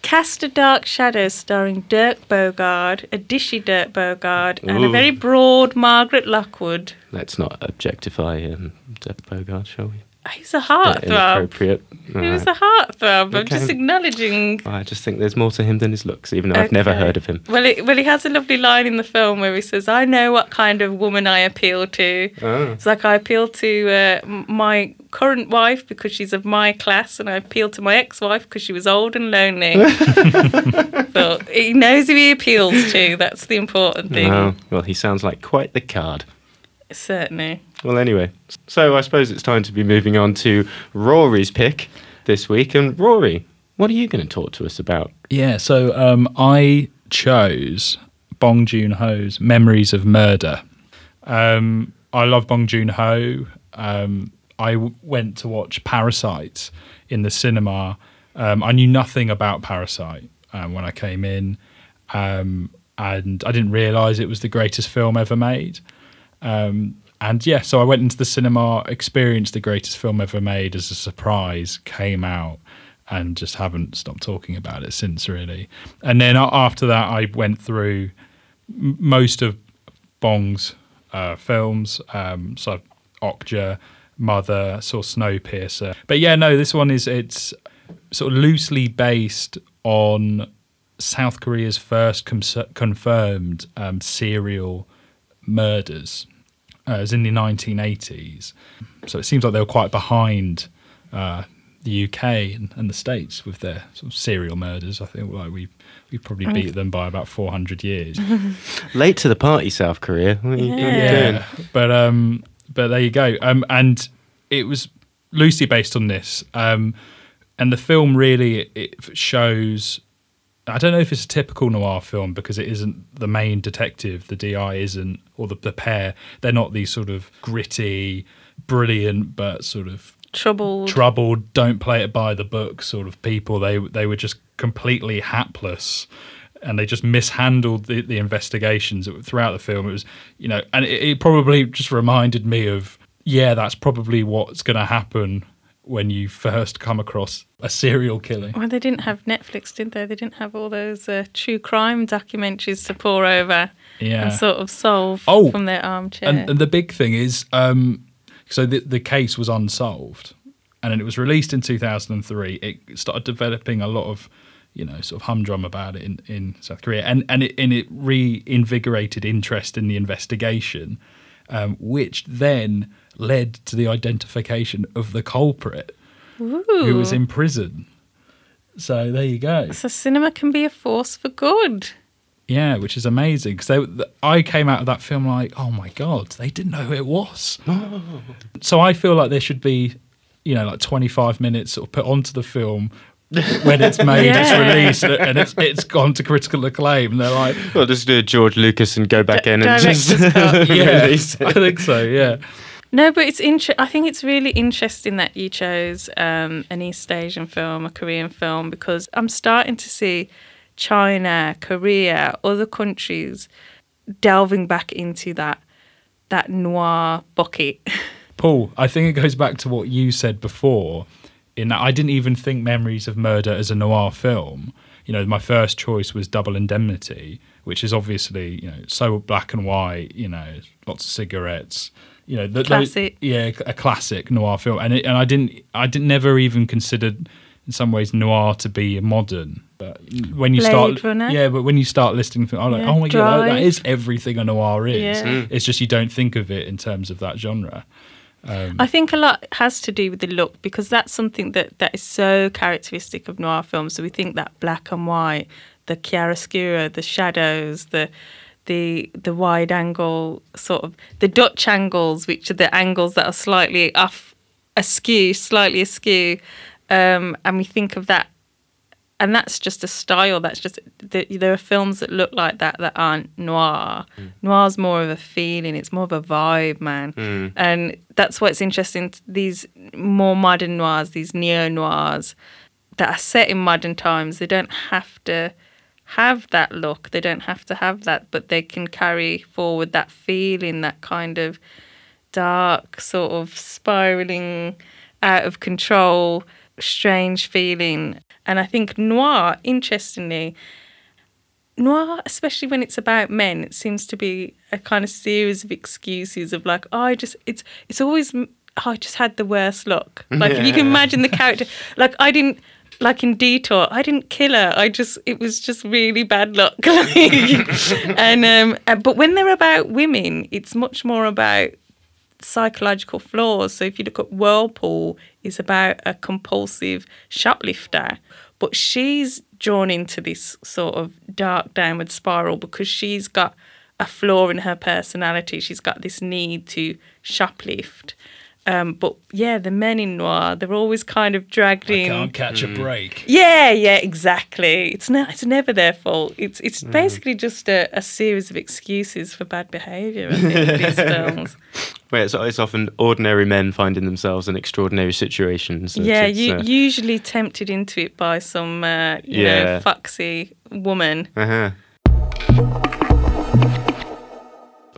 Cast a Dark Shadow, starring Dirk Bogarde, a dishy Dirk Bogarde, Ooh. and a very broad Margaret Lockwood. Let's not objectify um, Dirk Bogarde, shall we? He's a heartthrob. Inappropriate. He right. was a heartthrob. Okay. I'm just acknowledging. I just think there's more to him than his looks, even though okay. I've never heard of him. Well, it, well, he has a lovely line in the film where he says, "I know what kind of woman I appeal to." Oh. It's like I appeal to uh, my current wife because she's of my class, and I appeal to my ex-wife because she was old and lonely. But he knows who he appeals to. That's the important thing. Oh. Well, he sounds like quite the card. Certainly. Well, anyway, so I suppose it's time to be moving on to Rory's pick this week. And Rory, what are you going to talk to us about? Yeah, so um, I chose Bong Joon-ho's Memories of Murder. Um, I love Bong Joon-ho. Um, I w- went to watch Parasite in the cinema. Um, I knew nothing about Parasite um, when I came in, um, and I didn't realise it was the greatest film ever made. Um, and yeah, so I went into the cinema, experienced the greatest film ever made as a surprise, came out and just haven't stopped talking about it since, really. And then after that, I went through most of Bong's uh, films, um, so Okja, Mother, saw Snowpiercer. But yeah, no, this one is, it's sort of loosely based on South Korea's first com- confirmed um, serial murders. Uh, it was in the nineteen eighties, so it seems like they were quite behind uh, the U K and, and the States with their sort of serial murders. I think like we we probably beat them by about four hundred years. Late to the party, South Korea. What are you, yeah. What are you doing? Yeah, but um, but there you go. Um, and it was loosely based on this, um, and the film really it shows. I don't know if it's a typical noir film because it isn't the main detective, the D I isn't, or the, the pair. They're not these sort of gritty, brilliant, but sort of troubled, troubled, don't play it by the book sort of people. They they were just completely hapless, and they just mishandled the, the investigations throughout the film. It was, you know, and it, it probably just reminded me of, yeah, that's probably what's going to happen when you first come across a serial killing. Well, they didn't have Netflix, did they? They didn't have all those uh, true crime documentaries to pore over yeah. and sort of solve oh, from their armchair. And, and the big thing is, um, so the, the case was unsolved, and then it was released in two thousand three. It started developing a lot of, you know, sort of humdrum about it in, in South Korea, and, and, it, and it reinvigorated interest in the investigation. um, which then led to the identification of the culprit, Ooh. Who was in prison. So there you go. So cinema can be a force for good. Yeah, which is amazing. So I came out of that film like, oh my God, they didn't know who it was. Oh. So I feel like there should be, you know, like twenty-five minutes sort of put onto the film when it's made, yeah. it's released, and it's it's gone to critical acclaim. And they're like, well, just do a George Lucas and go back d- in and just yeah, release it. I think so, yeah. No, but it's inter- I think it's really interesting that you chose um, an East Asian film, a Korean film, because I'm starting to see China, Korea, other countries delving back into that that noir bucket. Paul, I think it goes back to what you said before, in that I didn't even think Memories of Murder as a noir film. You know, my first choice was Double Indemnity, which is obviously, you know, so black and white, you know, lots of cigarettes. You know, the, classic. The, yeah, a classic noir film, and it, and I didn't, I didn't never even considered, in some ways, noir to be modern. But when you Blade start, Runner. yeah, but when you start listing, I'm like, yeah, oh my Drive. God, that is everything a noir is. Yeah. Mm. It's just you don't think of it in terms of that genre. Um, I think a lot has to do with the look, because that's something that, that is so characteristic of noir films. So we think that black and white, the chiaroscuro, the shadows, the the the wide angle, sort of the Dutch angles, which are the angles that are slightly off askew, slightly askew, um, and we think of that, and that's just a style. That's just the, there are films that look like that that aren't noir. Mm. Noir's more of a feeling. It's more of a vibe, man. Mm. And that's what's interesting. These more modern noirs, these neo noirs that are set in modern times, they don't have to have that look, they don't have to have that, but they can carry forward that feeling, that kind of dark, sort of spiraling, out of control, strange feeling. And I think noir, interestingly, noir, especially when it's about men, it seems to be a kind of series of excuses of like, oh, I just, it's it's always, oh, I just had the worst luck. Like, yeah. You can imagine the character, like, I didn't, like in Detour, I didn't kill her. I just, it was just really bad luck. and um, But when they're about women, it's much more about psychological flaws. So if you look at Whirlpool, it's about a compulsive shoplifter. But she's drawn into this sort of dark downward spiral because she's got a flaw in her personality. She's got this need to shoplift. Um, but yeah, the men in noir, they're always kind of dragged in. I can't catch mm. a break. Yeah, yeah, exactly. It's not. It's never their fault. It's it's mm. basically just a, a series of excuses for bad behaviour, I think, in these films. Well, it's, it's often ordinary men finding themselves in extraordinary situations. It's, yeah, it's, you, uh, usually tempted into it by some, uh, you yeah. know, foxy woman. Uh-huh.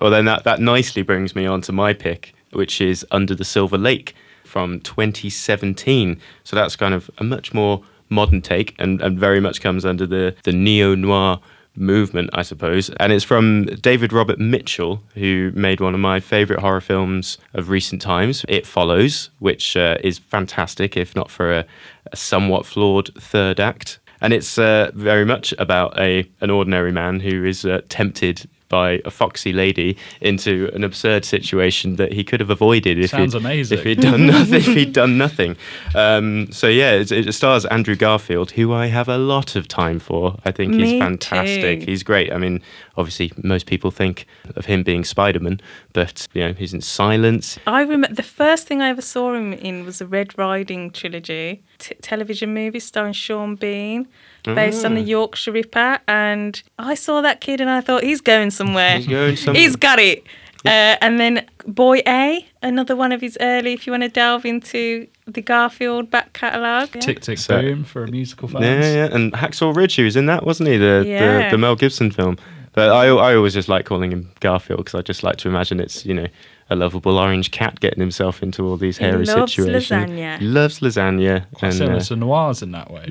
Well, then that, that nicely brings me on to my pick, which is Under the Silver Lake from twenty seventeen. So that's kind of a much more modern take and, and very much comes under the, the neo-noir movement, I suppose. And it's from David Robert Mitchell, who made one of my favourite horror films of recent times, It Follows, which uh, is fantastic, if not for a, a somewhat flawed third act. And it's uh, very much about a an ordinary man who is uh, tempted by a foxy lady into an absurd situation that he could have avoided if Sounds he'd, amazing. if he'd done nothing. if he'd done nothing. Um, so yeah, it, it stars Andrew Garfield, who I have a lot of time for. I think Me he's fantastic. Too. He's great. I mean, obviously, most people think of him being Spider-Man, but you know, he's in Silence. I remember the first thing I ever saw him in was the Red Riding trilogy, t- television movie starring Sean Bean, based mm. on the Yorkshire Ripper, and I saw that kid and I thought, he's going somewhere. He's going somewhere. He's got it. Yeah. Uh, and then Boy A, another one of his early, if you want to delve into the Garfield back catalogue. Yeah. Tick, tick, so, boom for a musical fans. Yeah, yeah, and Hacksaw Ridge, he was in that, wasn't he? The, yeah. the, the Mel Gibson film. But I, I always just like calling him Garfield because I just like to imagine it's, you know, a lovable orange cat getting himself into all these hairy situations. He loves lasagna. He loves lasagna. Quite and, similar uh, to noirs in that way,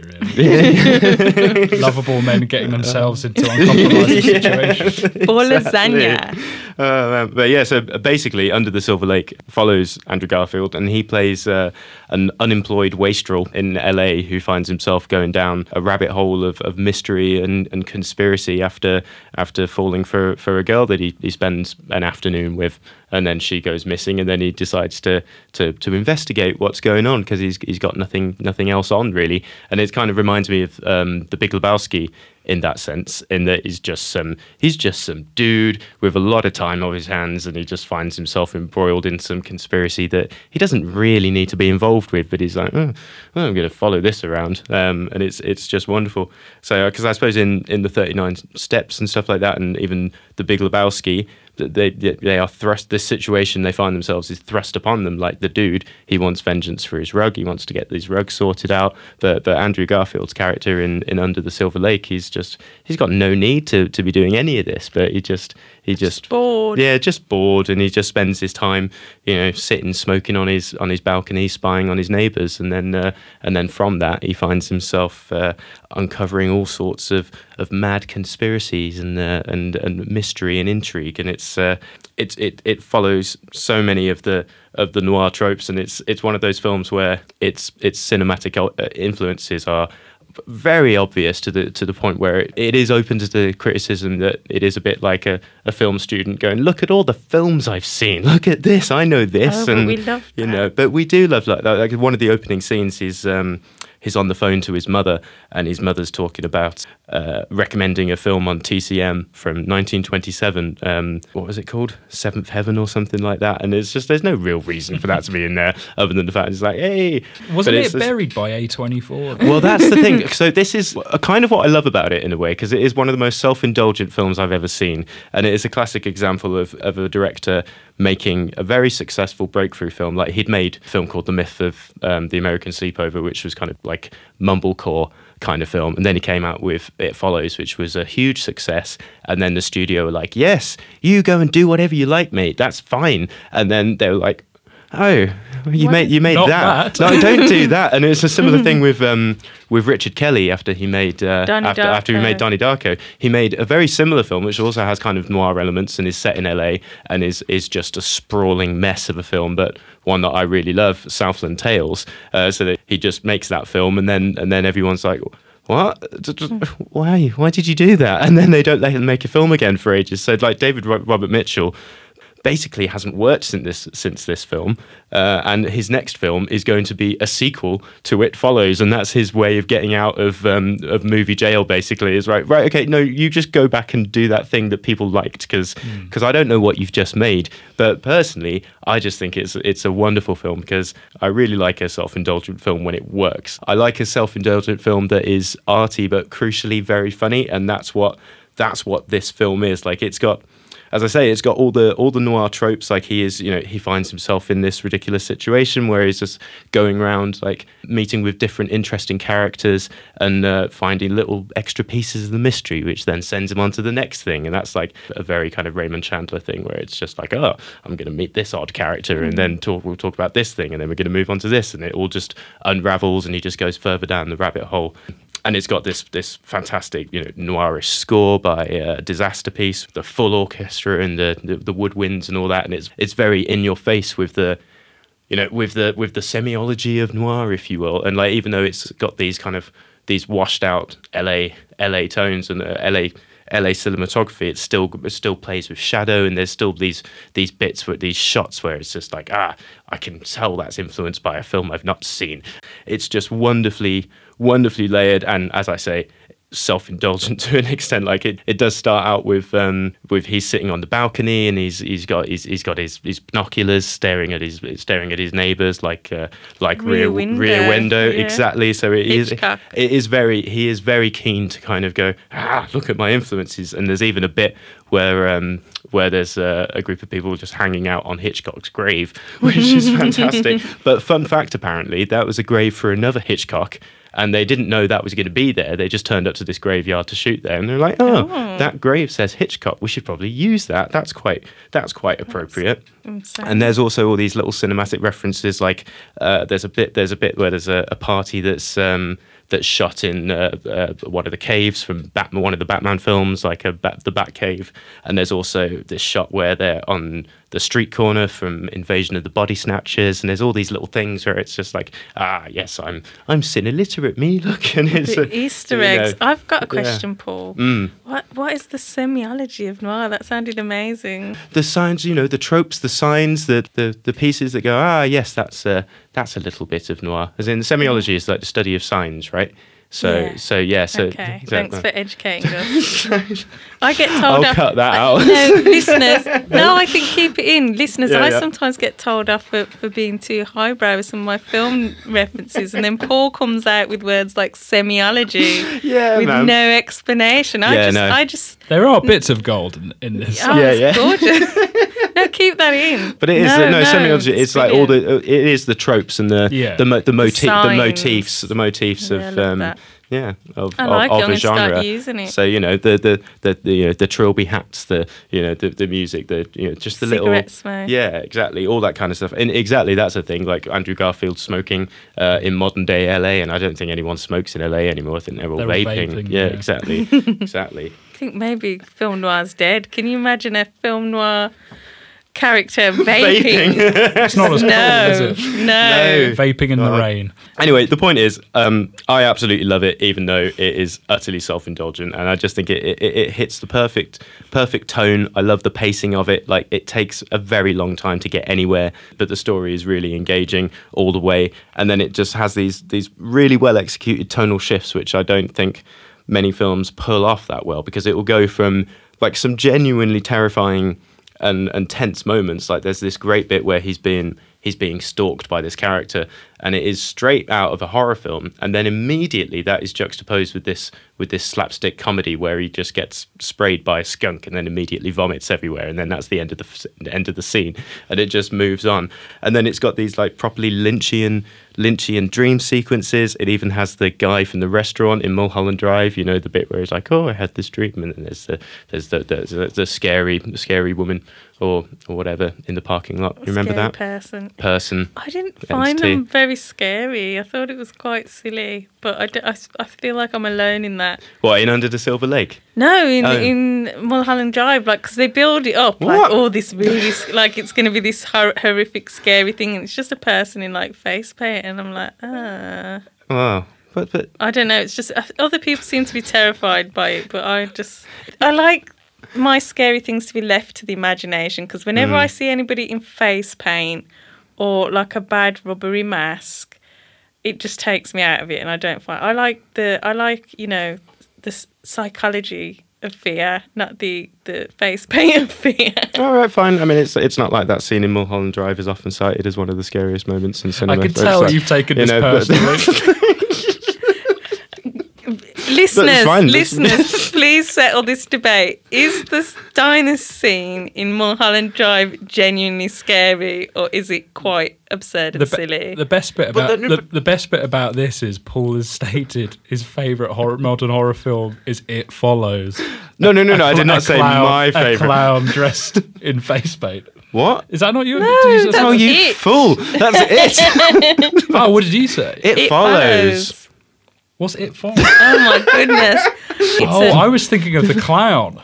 really. Lovable men getting themselves into uncompromising yeah, situations. Or exactly. lasagna. Uh, but yeah, so basically Under the Silver Lake follows Andrew Garfield, and he plays uh, an unemployed wastrel in L A who finds himself going down a rabbit hole of, of mystery and, and conspiracy after after falling for, for a girl that he, he spends an afternoon with, and then she goes missing, and then he decides to to, to investigate what's going on because he's he's got nothing nothing else on really. And it kind of reminds me of um, The Big Lebowski in that sense, in that he's just some he's just some dude with a lot of time on his hands, and he just finds himself embroiled in some conspiracy that he doesn't really need to be involved with, but he's like, oh, well, I'm going to follow this around, um, and it's it's just wonderful. So, because I suppose in, in the thirty-nine Steps and stuff like that, and even The Big Lebowski, they they are thrust, this situation they find themselves is thrust upon them. Like the dude, he wants vengeance for his rug, he wants to get these rugs sorted out, but but Andrew Garfield's character in, in Under the Silver Lake, he's just he's got no need to, to be doing any of this, but he just he just, just bored yeah just bored and he just spends his time, you know, sitting smoking on his on his balcony, spying on his neighbours, and then uh, and then from that he finds himself uh, uncovering all sorts of, of mad conspiracies and uh, and and mystery and intrigue, and it's Uh, it, it it follows so many of the of the noir tropes, and it's it's one of those films where its its cinematic influences are very obvious to the to the point where it, it is open to the criticism that it is a bit like a, a film student going, look at all the films I've seen, look at this, I know this, oh, and we love that. You know, but we do love like that. Like one of the opening scenes is. Um, He's on the phone to his mother, and his mother's talking about uh, recommending a film on T C M from nineteen twenty-seven. Um, what was it called? Seventh Heaven or something like that. And it's just, there's no real reason for that to be in there other than the fact it's like, hey. Wasn't it buried by A twenty-four? Well, that's the thing. So this is a kind of what I love about it in a way, because it is one of the most self-indulgent films I've ever seen. And it is a classic example of, of a director making a very successful breakthrough film. Like he'd made a film called The Myth of um, the American Sleepover, which was kind of like like mumblecore kind of film, and then he came out with It Follows, which was a huge success, and then the studio were like, yes, you go and do whatever you like, mate, that's fine. And then they were like, oh, you what? made you made Not that. that. No, don't do that. And it's a similar thing with um, with Richard Kelly after he made uh, after, after he made Donnie Darko. He made a very similar film which also has kind of noir elements and is set in L A and is is just a sprawling mess of a film, but one that I really love, Southland Tales. Uh, so that he just makes that film, and then and then everyone's like, what? Why? Why did you do that? And then they don't let him make a film again for ages. So like David Robert Mitchell basically hasn't worked since this since this film, uh, and his next film is going to be a sequel to It Follows, and that's his way of getting out of um, of movie jail. Basically, is right, right, okay, no, you just go back and do that thing that people liked, because because mm. I don't know what you've just made, but personally, I just think it's it's a wonderful film because I really like a self-indulgent film when it works. I like a self-indulgent film that is arty but crucially very funny, and that's what that's what this film is. Like it's got. As I say, it's got all the all the noir tropes. Like he is, you know, he finds himself in this ridiculous situation where he's just going around, like meeting with different interesting characters and uh, finding little extra pieces of the mystery, which then sends him on to the next thing. And that's like a very kind of Raymond Chandler thing, where it's just like, oh, I'm going to meet this odd character, and then talk, we'll talk about this thing, and then we're going to move on to this, and it all just unravels, and he just goes further down the rabbit hole. And it's got this this fantastic, you know, noirish score by uh, Disaster Piece, the full orchestra and the, the the woodwinds and all that, and it's it's very in your face with the, you know, with the with the semiology of noir, if you will. And like even though it's got these kind of these washed out L A L A tones and uh, L A L A cinematography, it still it still plays with shadow, and there's still these these bits with these shots where it's just like, ah, I can tell that's influenced by a film I've not seen. It's just wonderfully. Wonderfully layered, and as I say, self-indulgent to an extent. Like it, it does start out with um, with he's sitting on the balcony, and he's he's got he's, he's got his, his binoculars staring at his staring at his neighbours like uh, like rear rear window, rear window. Yeah. Exactly. So it Hitchcock. is it is very he is very keen to kind of go, ah, look at my influences. And there's even a bit where um, where there's a, a group of people just hanging out on Hitchcock's grave, which is fantastic. But fun fact, apparently that was a grave for another Hitchcock. And they didn't know that was going to be there. They just turned up to this graveyard to shoot there, and they're like, "Oh, oh. that grave says Hitchcock. We should probably use that. That's quite, that's quite appropriate." That's and there's also all these little cinematic references. Like, uh, there's a bit, there's a bit where there's a, a party that's um, that's shot in uh, uh, one of the caves from Batman, one of the Batman films, like a bat, the Batcave. And there's also this shot where they're on the street corner from Invasion of the Body Snatchers, and there's all these little things where it's just like, ah, yes, I'm I'm sin illiterate, me, look. And it's a, Easter eggs. You know, I've got a question, yeah. Paul. Mm. What What is the semiology of noir? That sounded amazing. The signs, you know, the tropes, the signs, the, the, the pieces that go, ah, yes, that's a, that's a little bit of noir. As in, semiology is like the study of signs, right? So, yeah. so yeah. So, okay. Thanks for educating us. I get told. I'll off, cut that I, out. No, listeners. No, I can keep it in. Listeners, yeah, I yeah. sometimes get told off for, for being too highbrow with some of my film references, and then Paul comes out with words like semiology yeah, with ma'am. no explanation. I yeah, just, no. I just. There are bits of gold in, in this. Oh, yeah, yeah. Gorgeous. No, keep that in. But it is no, uh, no, no semiology. It's, it's like all the. It is the tropes and the yeah. the, mo- the, moti- the motifs, the motifs yeah, of. Um, Yeah, of, I like of, of a genre. Using it. So you know the the the the, you know, the trilby hats, the you know the, the music, the you know just the cigarette little smoke. Yeah, exactly, all that kind of stuff. And exactly that's a thing. Like Andrew Garfield smoking uh, in modern day L A, and I don't think anyone smokes in L A anymore. I think they're all, they're vaping. all vaping. Yeah, yeah. exactly, exactly. I think maybe film noir's dead. Can you imagine a film noir character vaping? vaping. It's not as cool, no, is it? No. no. Vaping in no. the rain. Anyway, the point is, um, I absolutely love it, even though it is utterly self-indulgent, and I just think it, it, it hits the perfect perfect tone. I love the pacing of it. Like, it takes a very long time to get anywhere, but the story is really engaging all the way, and then it just has these these really well-executed tonal shifts, which I don't think many films pull off that well, because it will go from, like, some genuinely terrifying and and tense moments. Like there's this great bit where he's being he's being stalked by this character, and it is straight out of a horror film, and then immediately that is juxtaposed with this with this slapstick comedy where he just gets sprayed by a skunk and then immediately vomits everywhere, and then that's the end of the, the end of the scene, and it just moves on. And then it's got these like properly Lynchian Lynchian dream sequences. It even has the guy from the restaurant in Mulholland Drive, you know, the bit where he's like, oh, I had this dream, and then there's the there's the there's the, the scary the scary woman or or whatever in the parking lot. You remember that person? Person. I didn't find entity. them very scary. I thought it was quite silly, but I, d- I, I feel like I'm alone in that. What, in Under the Silver Lake? No, in oh. in Mulholland Drive, like, because they build it up what? like all oh, this really like it's going to be this hor- horrific, scary thing, and it's just a person in like face paint, and I'm like, ah. Wow. But but I don't know. It's just other people seem to be terrified by it, but I just I like. my scary things to be left to the imagination, because whenever mm. I see anybody in face paint or like a bad rubbery mask, it just takes me out of it, and I don't find I like the I like you know the psychology of fear, not the the face paint of fear. All right, fine. I mean, it's it's not like that scene in Mulholland Drive is often cited as one of the scariest moments in cinema. I can tell like, you've taken you this know, personally. Listeners, listeners, please settle this debate. Is the diner scene in Mulholland Drive genuinely scary, or is it quite absurd and the be- silly? The best bit about the, the, the best bit about this is Paul has stated his favourite horror, modern horror film is It Follows. No, no, no, a, no! A, I did not say clown, my favourite. A clown dressed in face paint. What? Is that not you? No, you that's oh, you it. fool! That's it. Oh, what did you say? It, it follows. follows. What's It Follows? Oh my goodness! It's oh, a, I was thinking of the clown.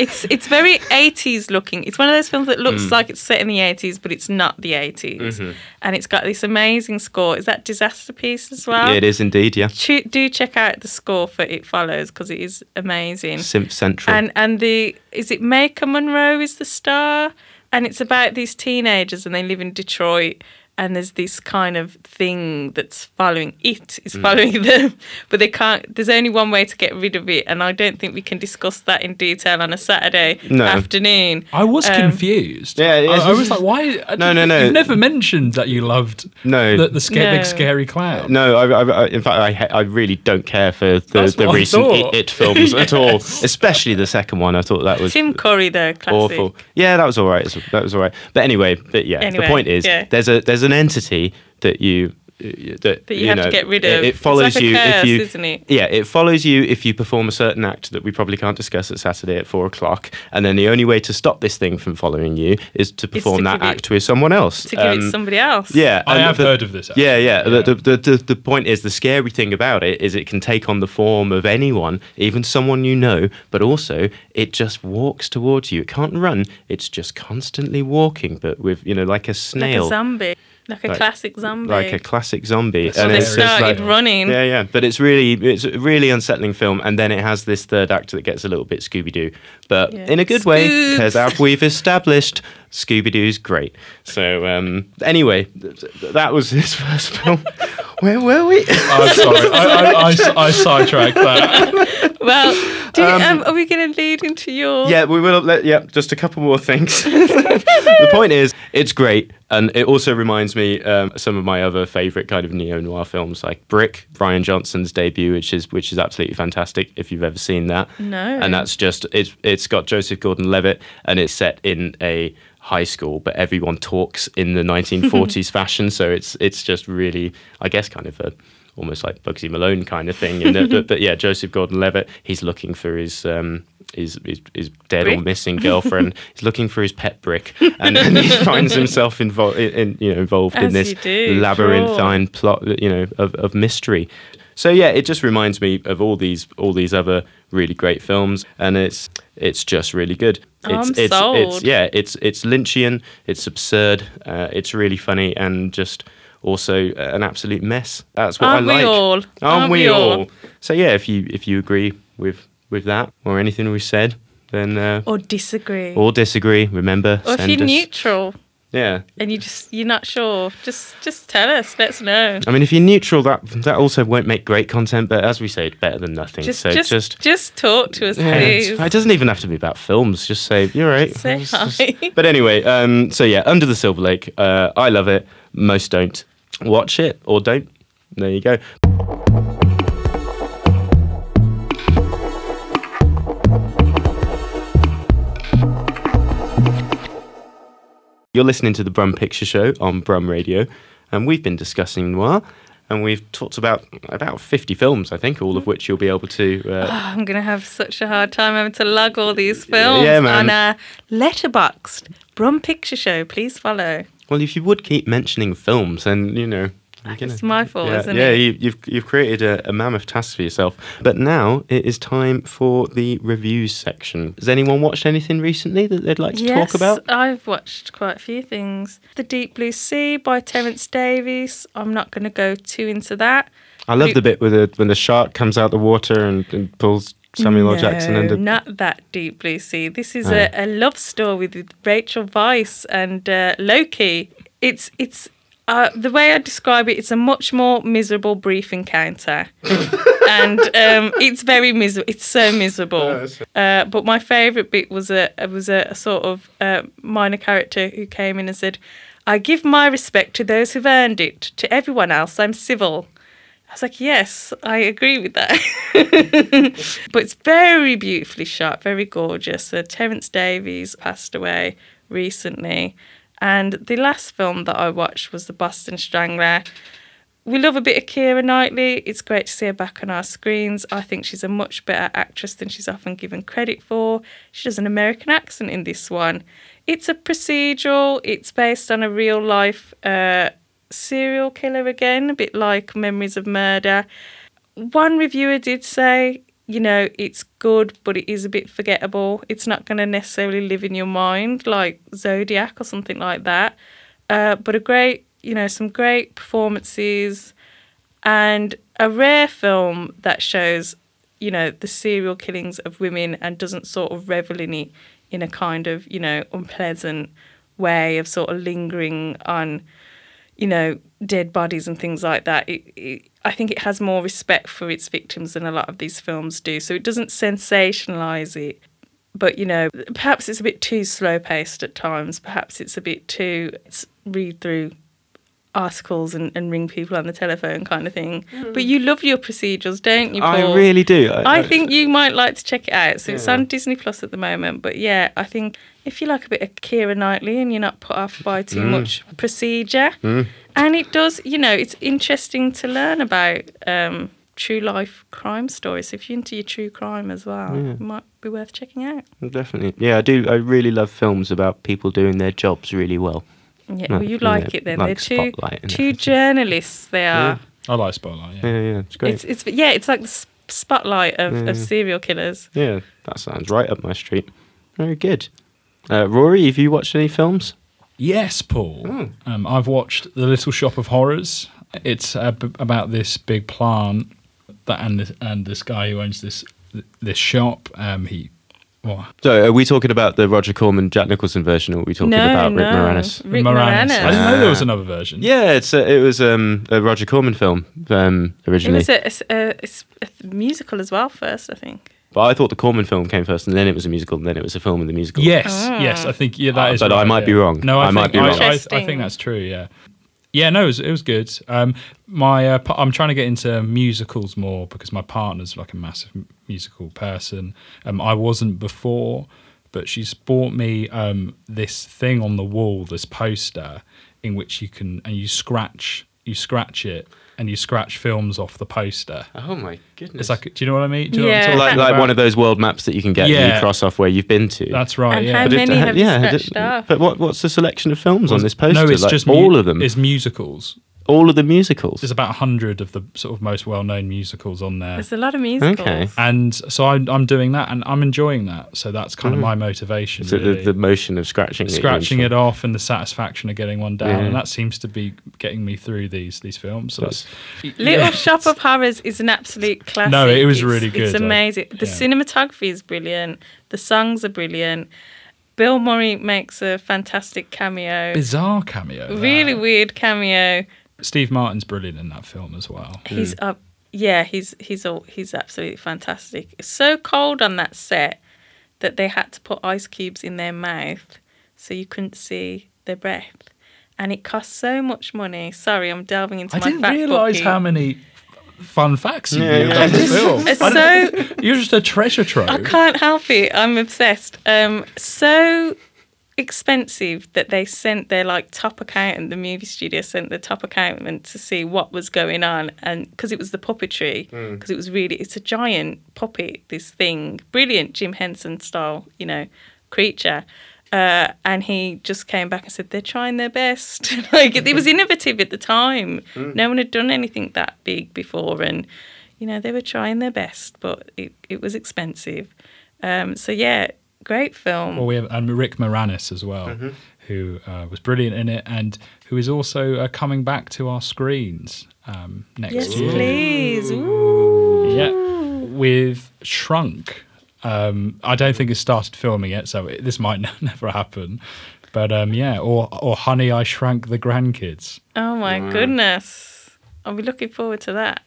It's it's very eighties looking. It's one of those films that looks mm. like it's set in the eighties, but it's not the eighties. Mm-hmm. And it's got this amazing score. Is that Disaster Piece as well? Yeah, it is indeed. Yeah. Do, do check out the score for It Follows, because it is amazing. Simp Central. And and the is it Maker Monroe is the star, and it's about these teenagers, and they live in Detroit. And there's this kind of thing that's following it, is following mm. them, but they can't, there's only one way to get rid of it, and I don't think we can discuss that in detail on a Saturday no. afternoon. I was um, confused. Yeah, I, I was like, why? I no, no, no. You've never mentioned that you loved no. the, the sca- no. big scary clown. No, I, I, in fact, I, I really don't care for the, the recent it, it films yes. at all, especially the second one. I thought that was Tim Curry, the classic. Awful. Yeah, that was all right. That was all right. But anyway, but yeah, anyway, the point is, yeah. there's a there's an entity that you that but you, you have know, to get rid of. It, it follows it's like you a curse, if you, isn't it? Yeah, it follows you if you perform a certain act that we probably can't discuss at Saturday at four o'clock. And then the only way to stop this thing from following you is to perform to that act it, with someone else. To um, give it to somebody else. Yeah, I have the, heard of this. Act. Yeah, yeah. yeah. The, the, the the point is, the scary thing about it is it can take on the form of anyone, even someone you know. But also, it just walks towards you. It can't run. It's just constantly walking, but with you know, like a snail, like a zombie. Like a like, classic zombie. Like a classic zombie. So and they it's started like, running. Yeah, yeah. But it's really, it's a really unsettling film. And then it has this third act that gets a little bit Scooby-Doo. But yeah. in a good Scoob. way, because as we've established, Scooby-Doo's great. So um, anyway, th- th- that was his first film. Where were we? I'm sorry. I, I, I, I sidetracked that. Well, do you, um, um, are we going to lead into your... Yeah, we will. Let, yeah, just a couple more things. The point is, it's great. And it also reminds me um, some of my other favourite kind of neo-noir films, like Brick, Rian Johnson's debut, which is which is absolutely fantastic if you've ever seen that. No. And that's just, it's it's got Joseph Gordon-Levitt and it's set in a high school, but everyone talks in the nineteen forties fashion. So it's it's just really, I guess, kind of a... almost like Bugsy Malone kind of thing. And the, but, but yeah, Joseph Gordon-Levitt, he's looking for his um, his, his, his dead brick. or missing girlfriend. He's looking for his pet brick. And then he finds himself involved in, you know, involved As in this do, labyrinthine sure. plot you know, of, of mystery. So yeah, it just reminds me of all these all these other really great films, and it's it's just really good. It's, I'm it's, sold. It's, yeah, it's, it's Lynchian, it's absurd, uh, it's really funny, and just... also an absolute mess. That's what Aren't I like. We all? Aren't, Aren't we all? all? So yeah, if you if you agree with with that or anything we said, then uh, or disagree. Or disagree. Remember. Or send if you're us. neutral. Yeah. And you just you're not sure. Just just tell us. Let us know. I mean, if you're neutral, that that also won't make great content. But as we say, it's better than nothing. Just so just just, just talk to us, yeah, please. It doesn't even have to be about films. Just say you're right. Say hi. Just, but anyway, um, so yeah, Under the Silver Lake. Uh, I love it. Most don't. Watch it or don't. There you go. You're listening to the Brum Picture Show on Brum Radio, and we've been discussing noir, and we've talked about about fifty films, I think, all of which you'll be able to... Uh, oh, I'm going to have such a hard time having to lug all these films yeah, man. on uh, Letterboxd. Brum Picture Show, please follow. Well, if you would keep mentioning films, then, you know... Gonna, it's my fault, yeah, isn't yeah, it? Yeah, you, you've you've created a, a mammoth task for yourself. But now it is time for the reviews section. Has anyone watched anything recently that they'd like to yes, talk about? Yes, I've watched quite a few things. The Deep Blue Sea by Terence Davies. I'm not going to go too into that. I love Blue- the bit with the, when the shark comes out the water and, and pulls... Samuel L. No, Jackson and a... not that Deep Blue Sea. This is oh. a, a love story with Rachel Weisz and uh, Loki. It's it's uh, the way I describe it. It's a much more miserable brief encounter, and um, it's very miserable. It's so miserable. Uh, but my favourite bit was a was a, a sort of uh, minor character who came in and said, "I give my respect to those who've earned it. To everyone else, I'm civil." I was like, yes, I agree with that. But it's very beautifully shot, very gorgeous. Uh, Terence Davies passed away recently. And the last film that I watched was The Boston Strangler. We love a bit of Keira Knightley. It's great to see her back on our screens. I think she's a much better actress than she's often given credit for. She does an American accent in this one. It's a procedural. It's based on a real-life uh serial killer again, a bit like Memories of Murder. One reviewer did say, you know, it's good, but it is a bit forgettable. It's not going to necessarily live in your mind like Zodiac or something like that. Uh, but a great, you know, some great performances and a rare film that shows, you know, the serial killings of women and doesn't sort of revel in it in a kind of, you know, unpleasant way of sort of lingering on, you know, dead bodies and things like that. It, it, I think it has more respect for its victims than a lot of these films do. So it doesn't sensationalise it. But, you know, perhaps it's a bit too slow-paced at times. Perhaps it's a bit too read-through articles and, and ring people on the telephone kind of thing. Mm. But you love your procedurals, don't you, Paul? I really do. I, I think I, you might like to check it out. So yeah. It's on Disney Plus at the moment. But yeah, I think if you like a bit of Keira Knightley and you're not put off by too mm. much procedure, mm. and it does, you know, it's interesting to learn about um, true life crime stories. So if you're into your true crime as well, yeah. it might be worth checking out. Definitely. Yeah, I do. I really love films about people doing their jobs really well. Yeah, well, you like yeah, it then. Like They're two, two journalists, they are. Yeah. I like Spotlight, yeah. Yeah, yeah, it's great. It's, it's, yeah, it's like the Spotlight of, yeah. of serial killers. Yeah, that sounds right up my street. Very good. Uh, Rory, have you watched any films? Yes, Paul. Oh. Um, I've watched The Little Shop of Horrors. It's uh, b- about this big plant that and this, and this guy who owns this this shop. Um, he... So, are we talking about the Roger Corman, Jack Nicholson version, or are we talking no, about Rick no. Moranis? Rick Moranis. Moranis. I didn't know there was another version. Yeah, it's a, it was um, a Roger Corman film um, originally. It was a, a, a, a musical as well first, I think. But I thought the Corman film came first, and then it was a musical, and then it was a film and the musical. Yes, oh. yes, I think yeah, that uh, is. But right, I might yeah. be wrong. No, I, I think, might be wrong. I, I, I think that's true. Yeah, yeah, no, it was, it was good. Um, my, uh, I'm trying to get into musicals more because my partner's like a massive musical person. Um, I wasn't before, but she's bought me um, this thing on the wall, this poster in which you can and you scratch, you scratch it. And you scratch films off the poster. Oh my goodness! It's like, do you know what I mean? Do you yeah. know what I'm talking like, like one of those world maps that you can get yeah. and you cross off where you've been to. That's right. And yeah. how but many it, have yeah, you scratched it, off? But what, what's the selection of films on this poster? No, it's like just all mu- of them. It's musicals. All of the musicals. There's about a hundred of the sort of most well-known musicals on there. There's a lot of musicals. Okay. And so I'm, I'm doing that, and I'm enjoying that. So that's kind mm. of my motivation. So really. the, the motion of scratching, scratching it, it off, and the satisfaction of getting one down, yeah. and that seems to be getting me through these these films. So that's, Little yeah. Shop of Horrors is an absolute classic. No, it was really it's, good. It's amazing. I, the yeah. cinematography is brilliant. The songs are brilliant. Bill Murray makes a fantastic cameo. Bizarre cameo. Really that. Weird cameo. Steve Martin's brilliant in that film as well. He's uh, yeah, he's he's all, he's absolutely fantastic. It's so cold on that set that they had to put ice cubes in their mouth so you couldn't see their breath, and it cost so much money. Sorry, I'm delving into. I my didn't fact realise how many fun facts you knew about this film. So you're just a treasure trove. I can't help it. I'm obsessed. Um, so. Expensive that they sent their like top accountant, the movie studio sent the top accountant to see what was going on, and because it was the puppetry, because mm. it was really it's a giant puppet, this thing, brilliant Jim Henson style, you know, creature, uh, and he just came back and said they're trying their best. Like it, it was innovative at the time. Mm. No one had done anything that big before, and you know they were trying their best, but it it was expensive. Um, so yeah. Great film. Well, we have and Rick Moranis as well, mm-hmm. who uh, was brilliant in it, and who is also uh, coming back to our screens um, next yes, year. Yes, please. Ooh. Yeah, with Shrunk. Um, I don't think it's started filming yet, so it, this might n- never happen. But um, yeah, or or Honey, I Shrunk the Grandkids. Oh my wow. goodness! I'll be looking forward to that.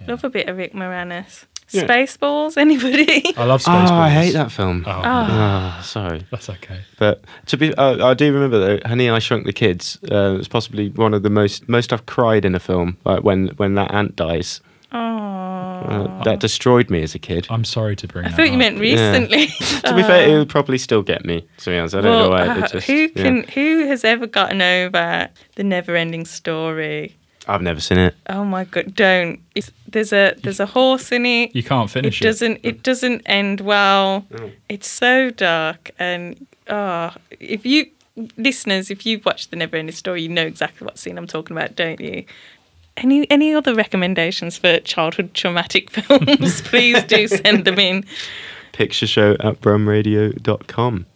Yeah. Love a bit of Rick Moranis. Yeah. Spaceballs, anybody? I love Spaceballs. Oh, I hate that film. Oh, oh. oh sorry. That's okay. But to be, uh, I do remember though, Honey, I Shrunk the Kids. Uh, it was possibly one of the most most I've cried in a film. Like when when that ant dies. Oh. Uh, that destroyed me as a kid. I'm sorry to bring. I that thought up. You meant recently. Yeah. To be fair, it would probably still get me. To be honest, I don't well, know why. Uh, it just, who can? Yeah. Who has ever gotten over The Never-Ending Story? I've never seen it. Oh my god! Don't. It's, there's a there's a horse in it. You can't finish it. It doesn't it doesn't end well. No. It's so dark, and ah, oh, if you listeners, if you've watched The Never Ending Story, you know exactly what scene I'm talking about, don't you? Any any other recommendations for childhood traumatic films? Please do send them in. Picture show at brum radio dot com.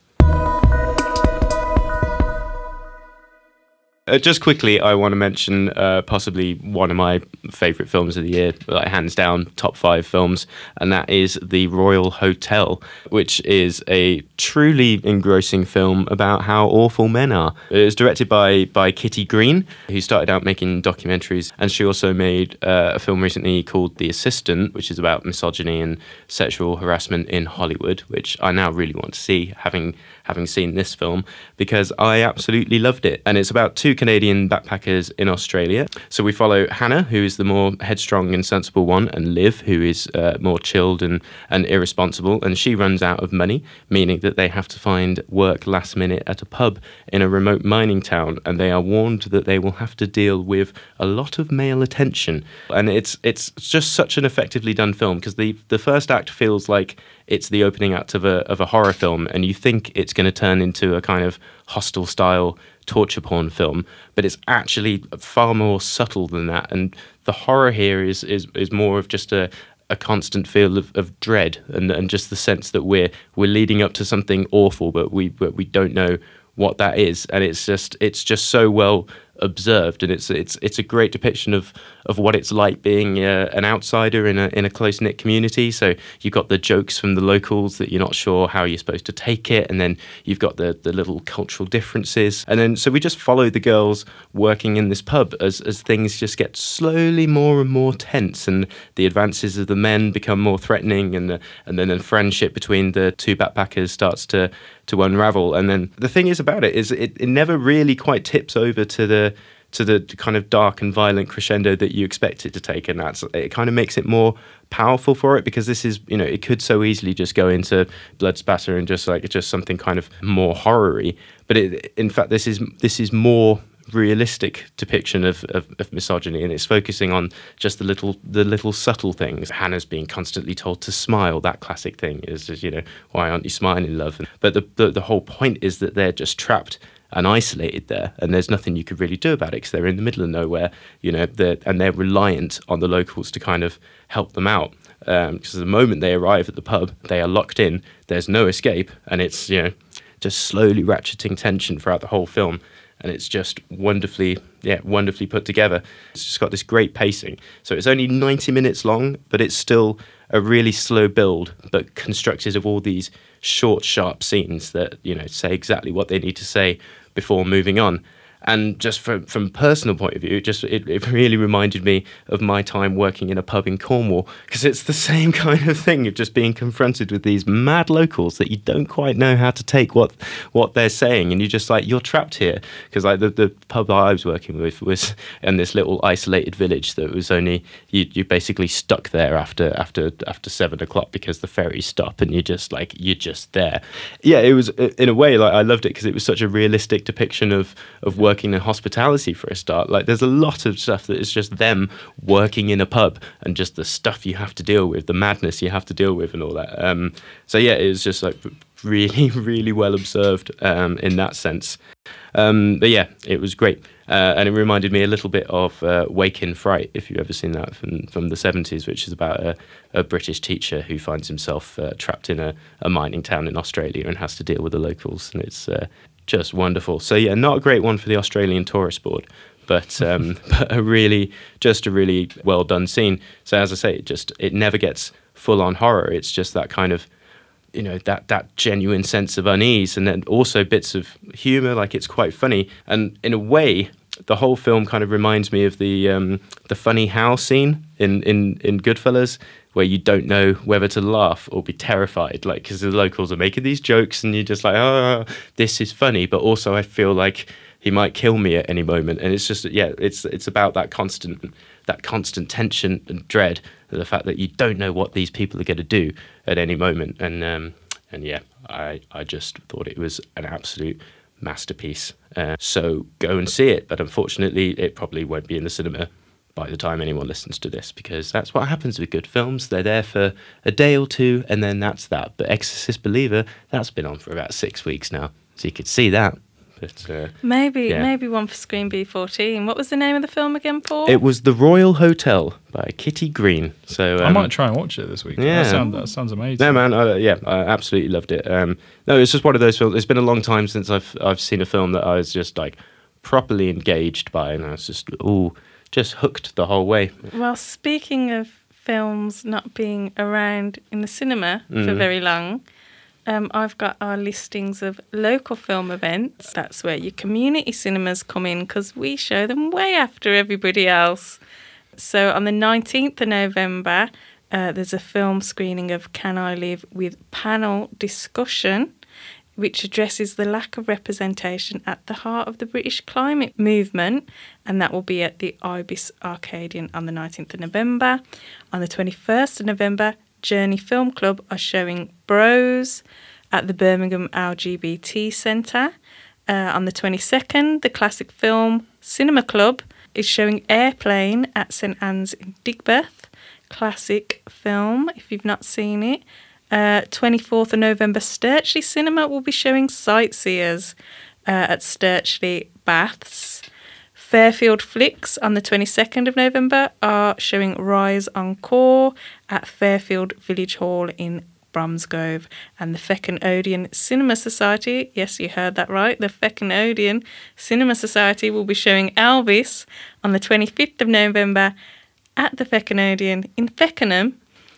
Uh, just quickly, I want to mention uh, possibly one of my favourite films of the year, like hands down, top five films, and that is The Royal Hotel, which is a truly engrossing film about how awful men are. It was directed by, by Kitty Green, who started out making documentaries, and she also made uh, a film recently called The Assistant, which is about misogyny and sexual harassment in Hollywood, which I now really want to see, having... having seen this film, because I absolutely loved it. And it's about two Canadian backpackers in Australia. So we follow Hannah, who is the more headstrong and sensible one, and Liv, who is uh, more chilled and, and irresponsible. And she runs out of money, meaning that they have to find work last minute at a pub in a remote mining town. And they are warned that they will have to deal with a lot of male attention. And it's it's just such an effectively done film, because the, the first act feels like it's the opening act of a of a horror film, and you think it's going to turn into a kind of hostile-style torture porn film, but it's actually far more subtle than that. And the horror here is is, is more of just a, a constant feel of, of dread, and, and just the sense that we're we're leading up to something awful, but we but we don't know what that is. And it's just it's just so well observed, and it's it's it's a great depiction of of what it's like being uh, an outsider in a in a close-knit community. So you've got the jokes from the locals that you're not sure how you're supposed to take it, and then you've got the the little cultural differences, and then so we just follow the girls working in this pub as as things just get slowly more and more tense, and the advances of the men become more threatening, and the, and then the friendship between the two backpackers starts to to unravel. And then the thing is about it is it, it never really quite tips over to the to the kind of dark and violent crescendo that you expect it to take, and that's it kind of makes it more powerful for it, because this is, you know, it could so easily just go into blood spatter and just like just something kind of more horror-y, but it, in fact this is this is more realistic depiction of, of, of misogyny, and it's focusing on just the little the little subtle things. Hannah's being constantly told to smile, that classic thing is just, you know, why aren't you smiling, love? But the, the, the whole point is that they're just trapped and isolated there, and there's nothing you could really do about it because they're in the middle of nowhere, you know, they're, and they're reliant on the locals to kind of help them out, um, because the moment they arrive at the pub, they are locked in, there's no escape, and it's, you know, just slowly ratcheting tension throughout the whole film. And it's just wonderfully, yeah, wonderfully put together. It's just got this great pacing. So it's only ninety minutes long, but it's still a really slow build, but constructed of all these short, sharp scenes that, you know, say exactly what they need to say before moving on. And just from from a personal point of view, it just it, it really reminded me of my time working in a pub in Cornwall, because it's the same kind of thing of just being confronted with these mad locals that you don't quite know how to take what what they're saying, and you're just like, you're trapped here, because like the, the pub I was working with was in this little isolated village that was only you you basically stuck there after after after seven o'clock because the ferries stop, and you're just like you're just there. Yeah, it was in a way like I loved it because it was such a realistic depiction of of work. Working in hospitality for a start. Like there's a lot of stuff that is just them working in a pub and just the stuff you have to deal with, the madness you have to deal with and all that. Um, so yeah, it was just like really, really well observed um, in that sense. Um, but yeah, it was great. Uh, and it reminded me a little bit of uh, Wake in Fright, if you've ever seen that, from, from the seventies, which is about a, a British teacher who finds himself uh, trapped in a, a mining town in Australia and has to deal with the locals. And it's uh, just wonderful. So yeah, not a great one for the Australian Tourist Board, but, um, but a really, just a really well done scene. So as I say, it just, it never gets full on horror. It's just that kind of, you know, that that genuine sense of unease, and then also bits of humour, like it's quite funny. And in a way, the whole film kind of reminds me of the um, the funny how scene in, in, in Goodfellas, where you don't know whether to laugh or be terrified, like, because the locals are making these jokes and you're just like, oh, this is funny, but also I feel like he might kill me at any moment. And it's just, yeah, it's it's about that constant that constant tension and dread, and the fact that you don't know what these people are going to do at any moment. And um, and yeah, I, I just thought it was an absolute masterpiece. Uh, so go and see it, but unfortunately it probably won't be in the cinema by the time anyone listens to this, because that's what happens with good films. They're there for a day or two and then that's that. But Exorcist Believer, that's been on for about six weeks now, so you could see that. But, uh, maybe yeah. maybe one for Screen B fourteen. What was the name of the film again, Paul? It was The Royal Hotel by Kitty Green. So um, I might try and watch it this week. Yeah, that, sound, that sounds amazing. No man, I, yeah, I absolutely loved it. Um, no, it's just one of those films. It's been a long time since I've I've seen a film that I was just like properly engaged by, and I was just ooh, just hooked the whole way. Well, speaking of films not being around in the cinema mm. for very long. Um, I've got our listings of local film events. That's where your community cinemas come in, because we show them way after everybody else. So on the nineteenth of November, uh, there's a film screening of Can I Live with panel discussion, which addresses the lack of representation at the heart of the British climate movement, and that will be at the Ibis Arcadian on the nineteenth of November. On the twenty-first of November, Journey Film Club are showing Bros at the Birmingham L G B T Centre. Uh, on the twenty-second, the Classic Film Cinema Club is showing Airplane at St Anne's in Digbeth. Classic film, if you've not seen it. Uh, twenty-fourth of November, Sturchley Cinema will be showing Sightseers uh, at Sturchley Baths. Fairfield Flicks on the twenty-second of November are showing Rise Encore at Fairfield Village Hall in Bromsgrove. And the Feckin Odeon Cinema Society, yes, you heard that right, the Feckin Odeon Cinema Society will be showing Elvis on the twenty-fifth of November at the Feckin Odeon in Feckenham.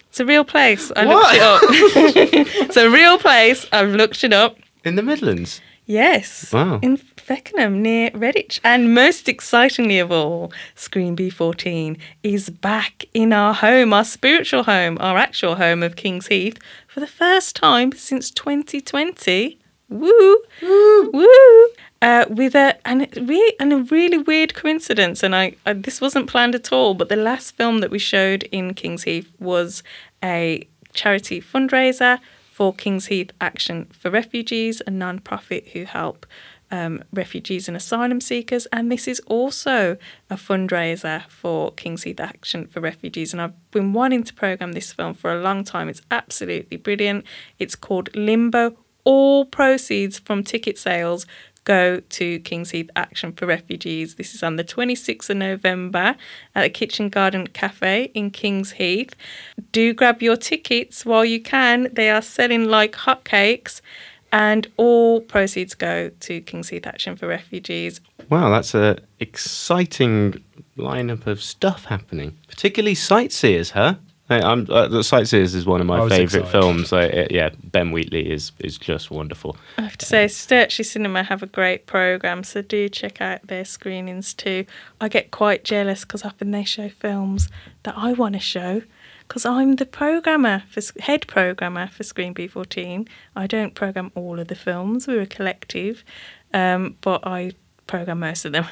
It's a real place. I what? looked it up. It's a real place. I've looked it up. In the Midlands? Yes. Wow. In Feckenham, near Redditch. And most excitingly of all, Screen B fourteen is back in our home, our spiritual home, our actual home of Kings Heath, for the first time since twenty twenty. Woo! Woo! Woo! Uh, with a and a, re- and a really weird coincidence, and I, I this wasn't planned at all, but the last film that we showed in Kings Heath was a charity fundraiser for Kings Heath Action for Refugees, a non-profit who help um, refugees and asylum seekers, and this is also a fundraiser for Kings Heath Action for Refugees, and I've been wanting to programme this film for a long time. It's absolutely brilliant. It's called Limbo. All proceeds from ticket sales go to Kings Heath Action for Refugees. This is on the twenty-sixth of November at the Kitchen Garden Cafe in Kings Heath. Do grab your tickets while you can. They are selling like hotcakes, and all proceeds go to Kings Heath Action for Refugees. Wow, that's an exciting lineup of stuff happening, particularly Sightseers, huh? I'm, uh, the Sightseers is one of my favourite films. So, uh, yeah, Ben Wheatley is is just wonderful. I have to say, Sturchley Cinema have a great programme, so do check out their screenings too. I get quite jealous because often they show films that I want to show because I'm the programmer for head programmer for Screen B fourteen. I don't programme all of the films. We're a collective, um, but I programme most of them,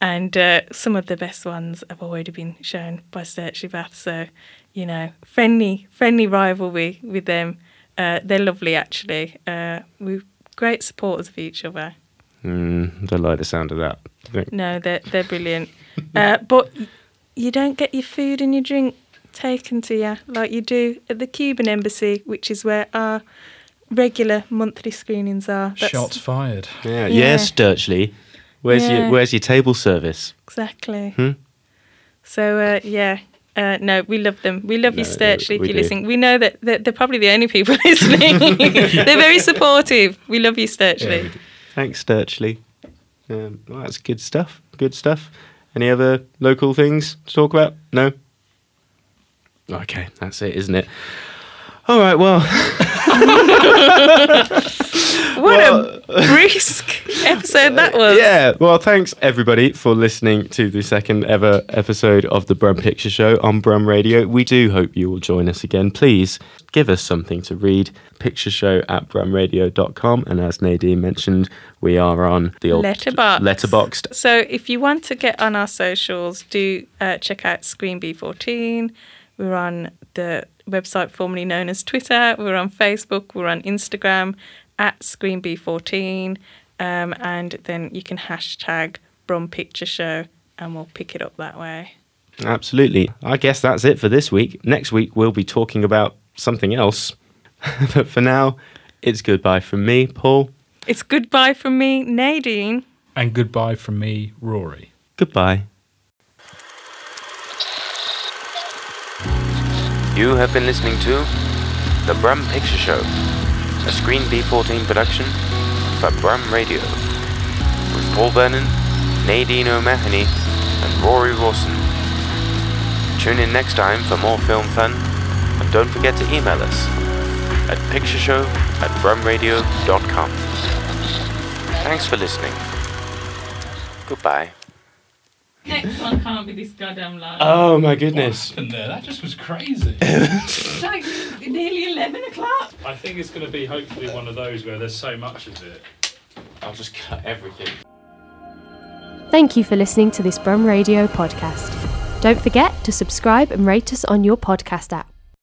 and uh, some of the best ones have already been shown by Sturchley Bath. So. You know, friendly, friendly rivalry with them. Uh, they're lovely, actually. Uh, we're great supporters of each other. Mm, don't like the sound of that. No, they're they're brilliant. uh, but you don't get your food and your drink taken to you like you do at the Cuban embassy, which is where our regular monthly screenings are. That's... Shots fired. Yeah, yeah. Yes, Sturchley. Where's yeah. your Where's your table service? Exactly. Hmm? So uh, yeah. Uh, no, we love them. We love no, you, Sturchley, no, if you're listening. We know that they're, they're probably the only people listening. They're very supportive. We love you, Sturchley. Yeah, thanks, Sturchley. Um, well, that's good stuff. Good stuff. Any other local things to talk about? No? Okay, that's it, isn't it? All right, well... what well, a brisk episode that was. Yeah, well, thanks everybody for listening to the second ever episode of the Brum Picture Show on Brum Radio. We do hope you will join us again. Please give us something to read. Pictureshow at brum radio dot com, and as Nadine mentioned, we are on the old Letterboxd. Letterboxd. So if you want to get on our socials, do uh, check out Screen B fourteen. We're on the website formerly known as Twitter. We're on Facebook. We're on Instagram at Screen B fourteen. Um, and then you can hashtag Brum Picture Show and we'll pick it up that way. Absolutely. I guess that's it for this week. Next week, we'll be talking about something else. But for now, it's goodbye from me, Paul. It's goodbye from me, Nadine. And goodbye from me, Rory. Goodbye. You have been listening to The Brum Picture Show, a Screen B fourteen production for Brum Radio, with Paul Vernon, Nadine O'Mahony, and Rory Rawson. Tune in next time for more film fun, and don't forget to email us at pictureshow at brum radio dot com. Thanks for listening. Goodbye. Next one can't be this goddamn line. Oh my goodness. What happened there? That just was crazy. It's like nearly eleven o'clock. I think it's going to be hopefully one of those where there's so much of it. I'll just cut everything. Thank you for listening to this Brum Radio podcast. Don't forget to subscribe and rate us on your podcast app.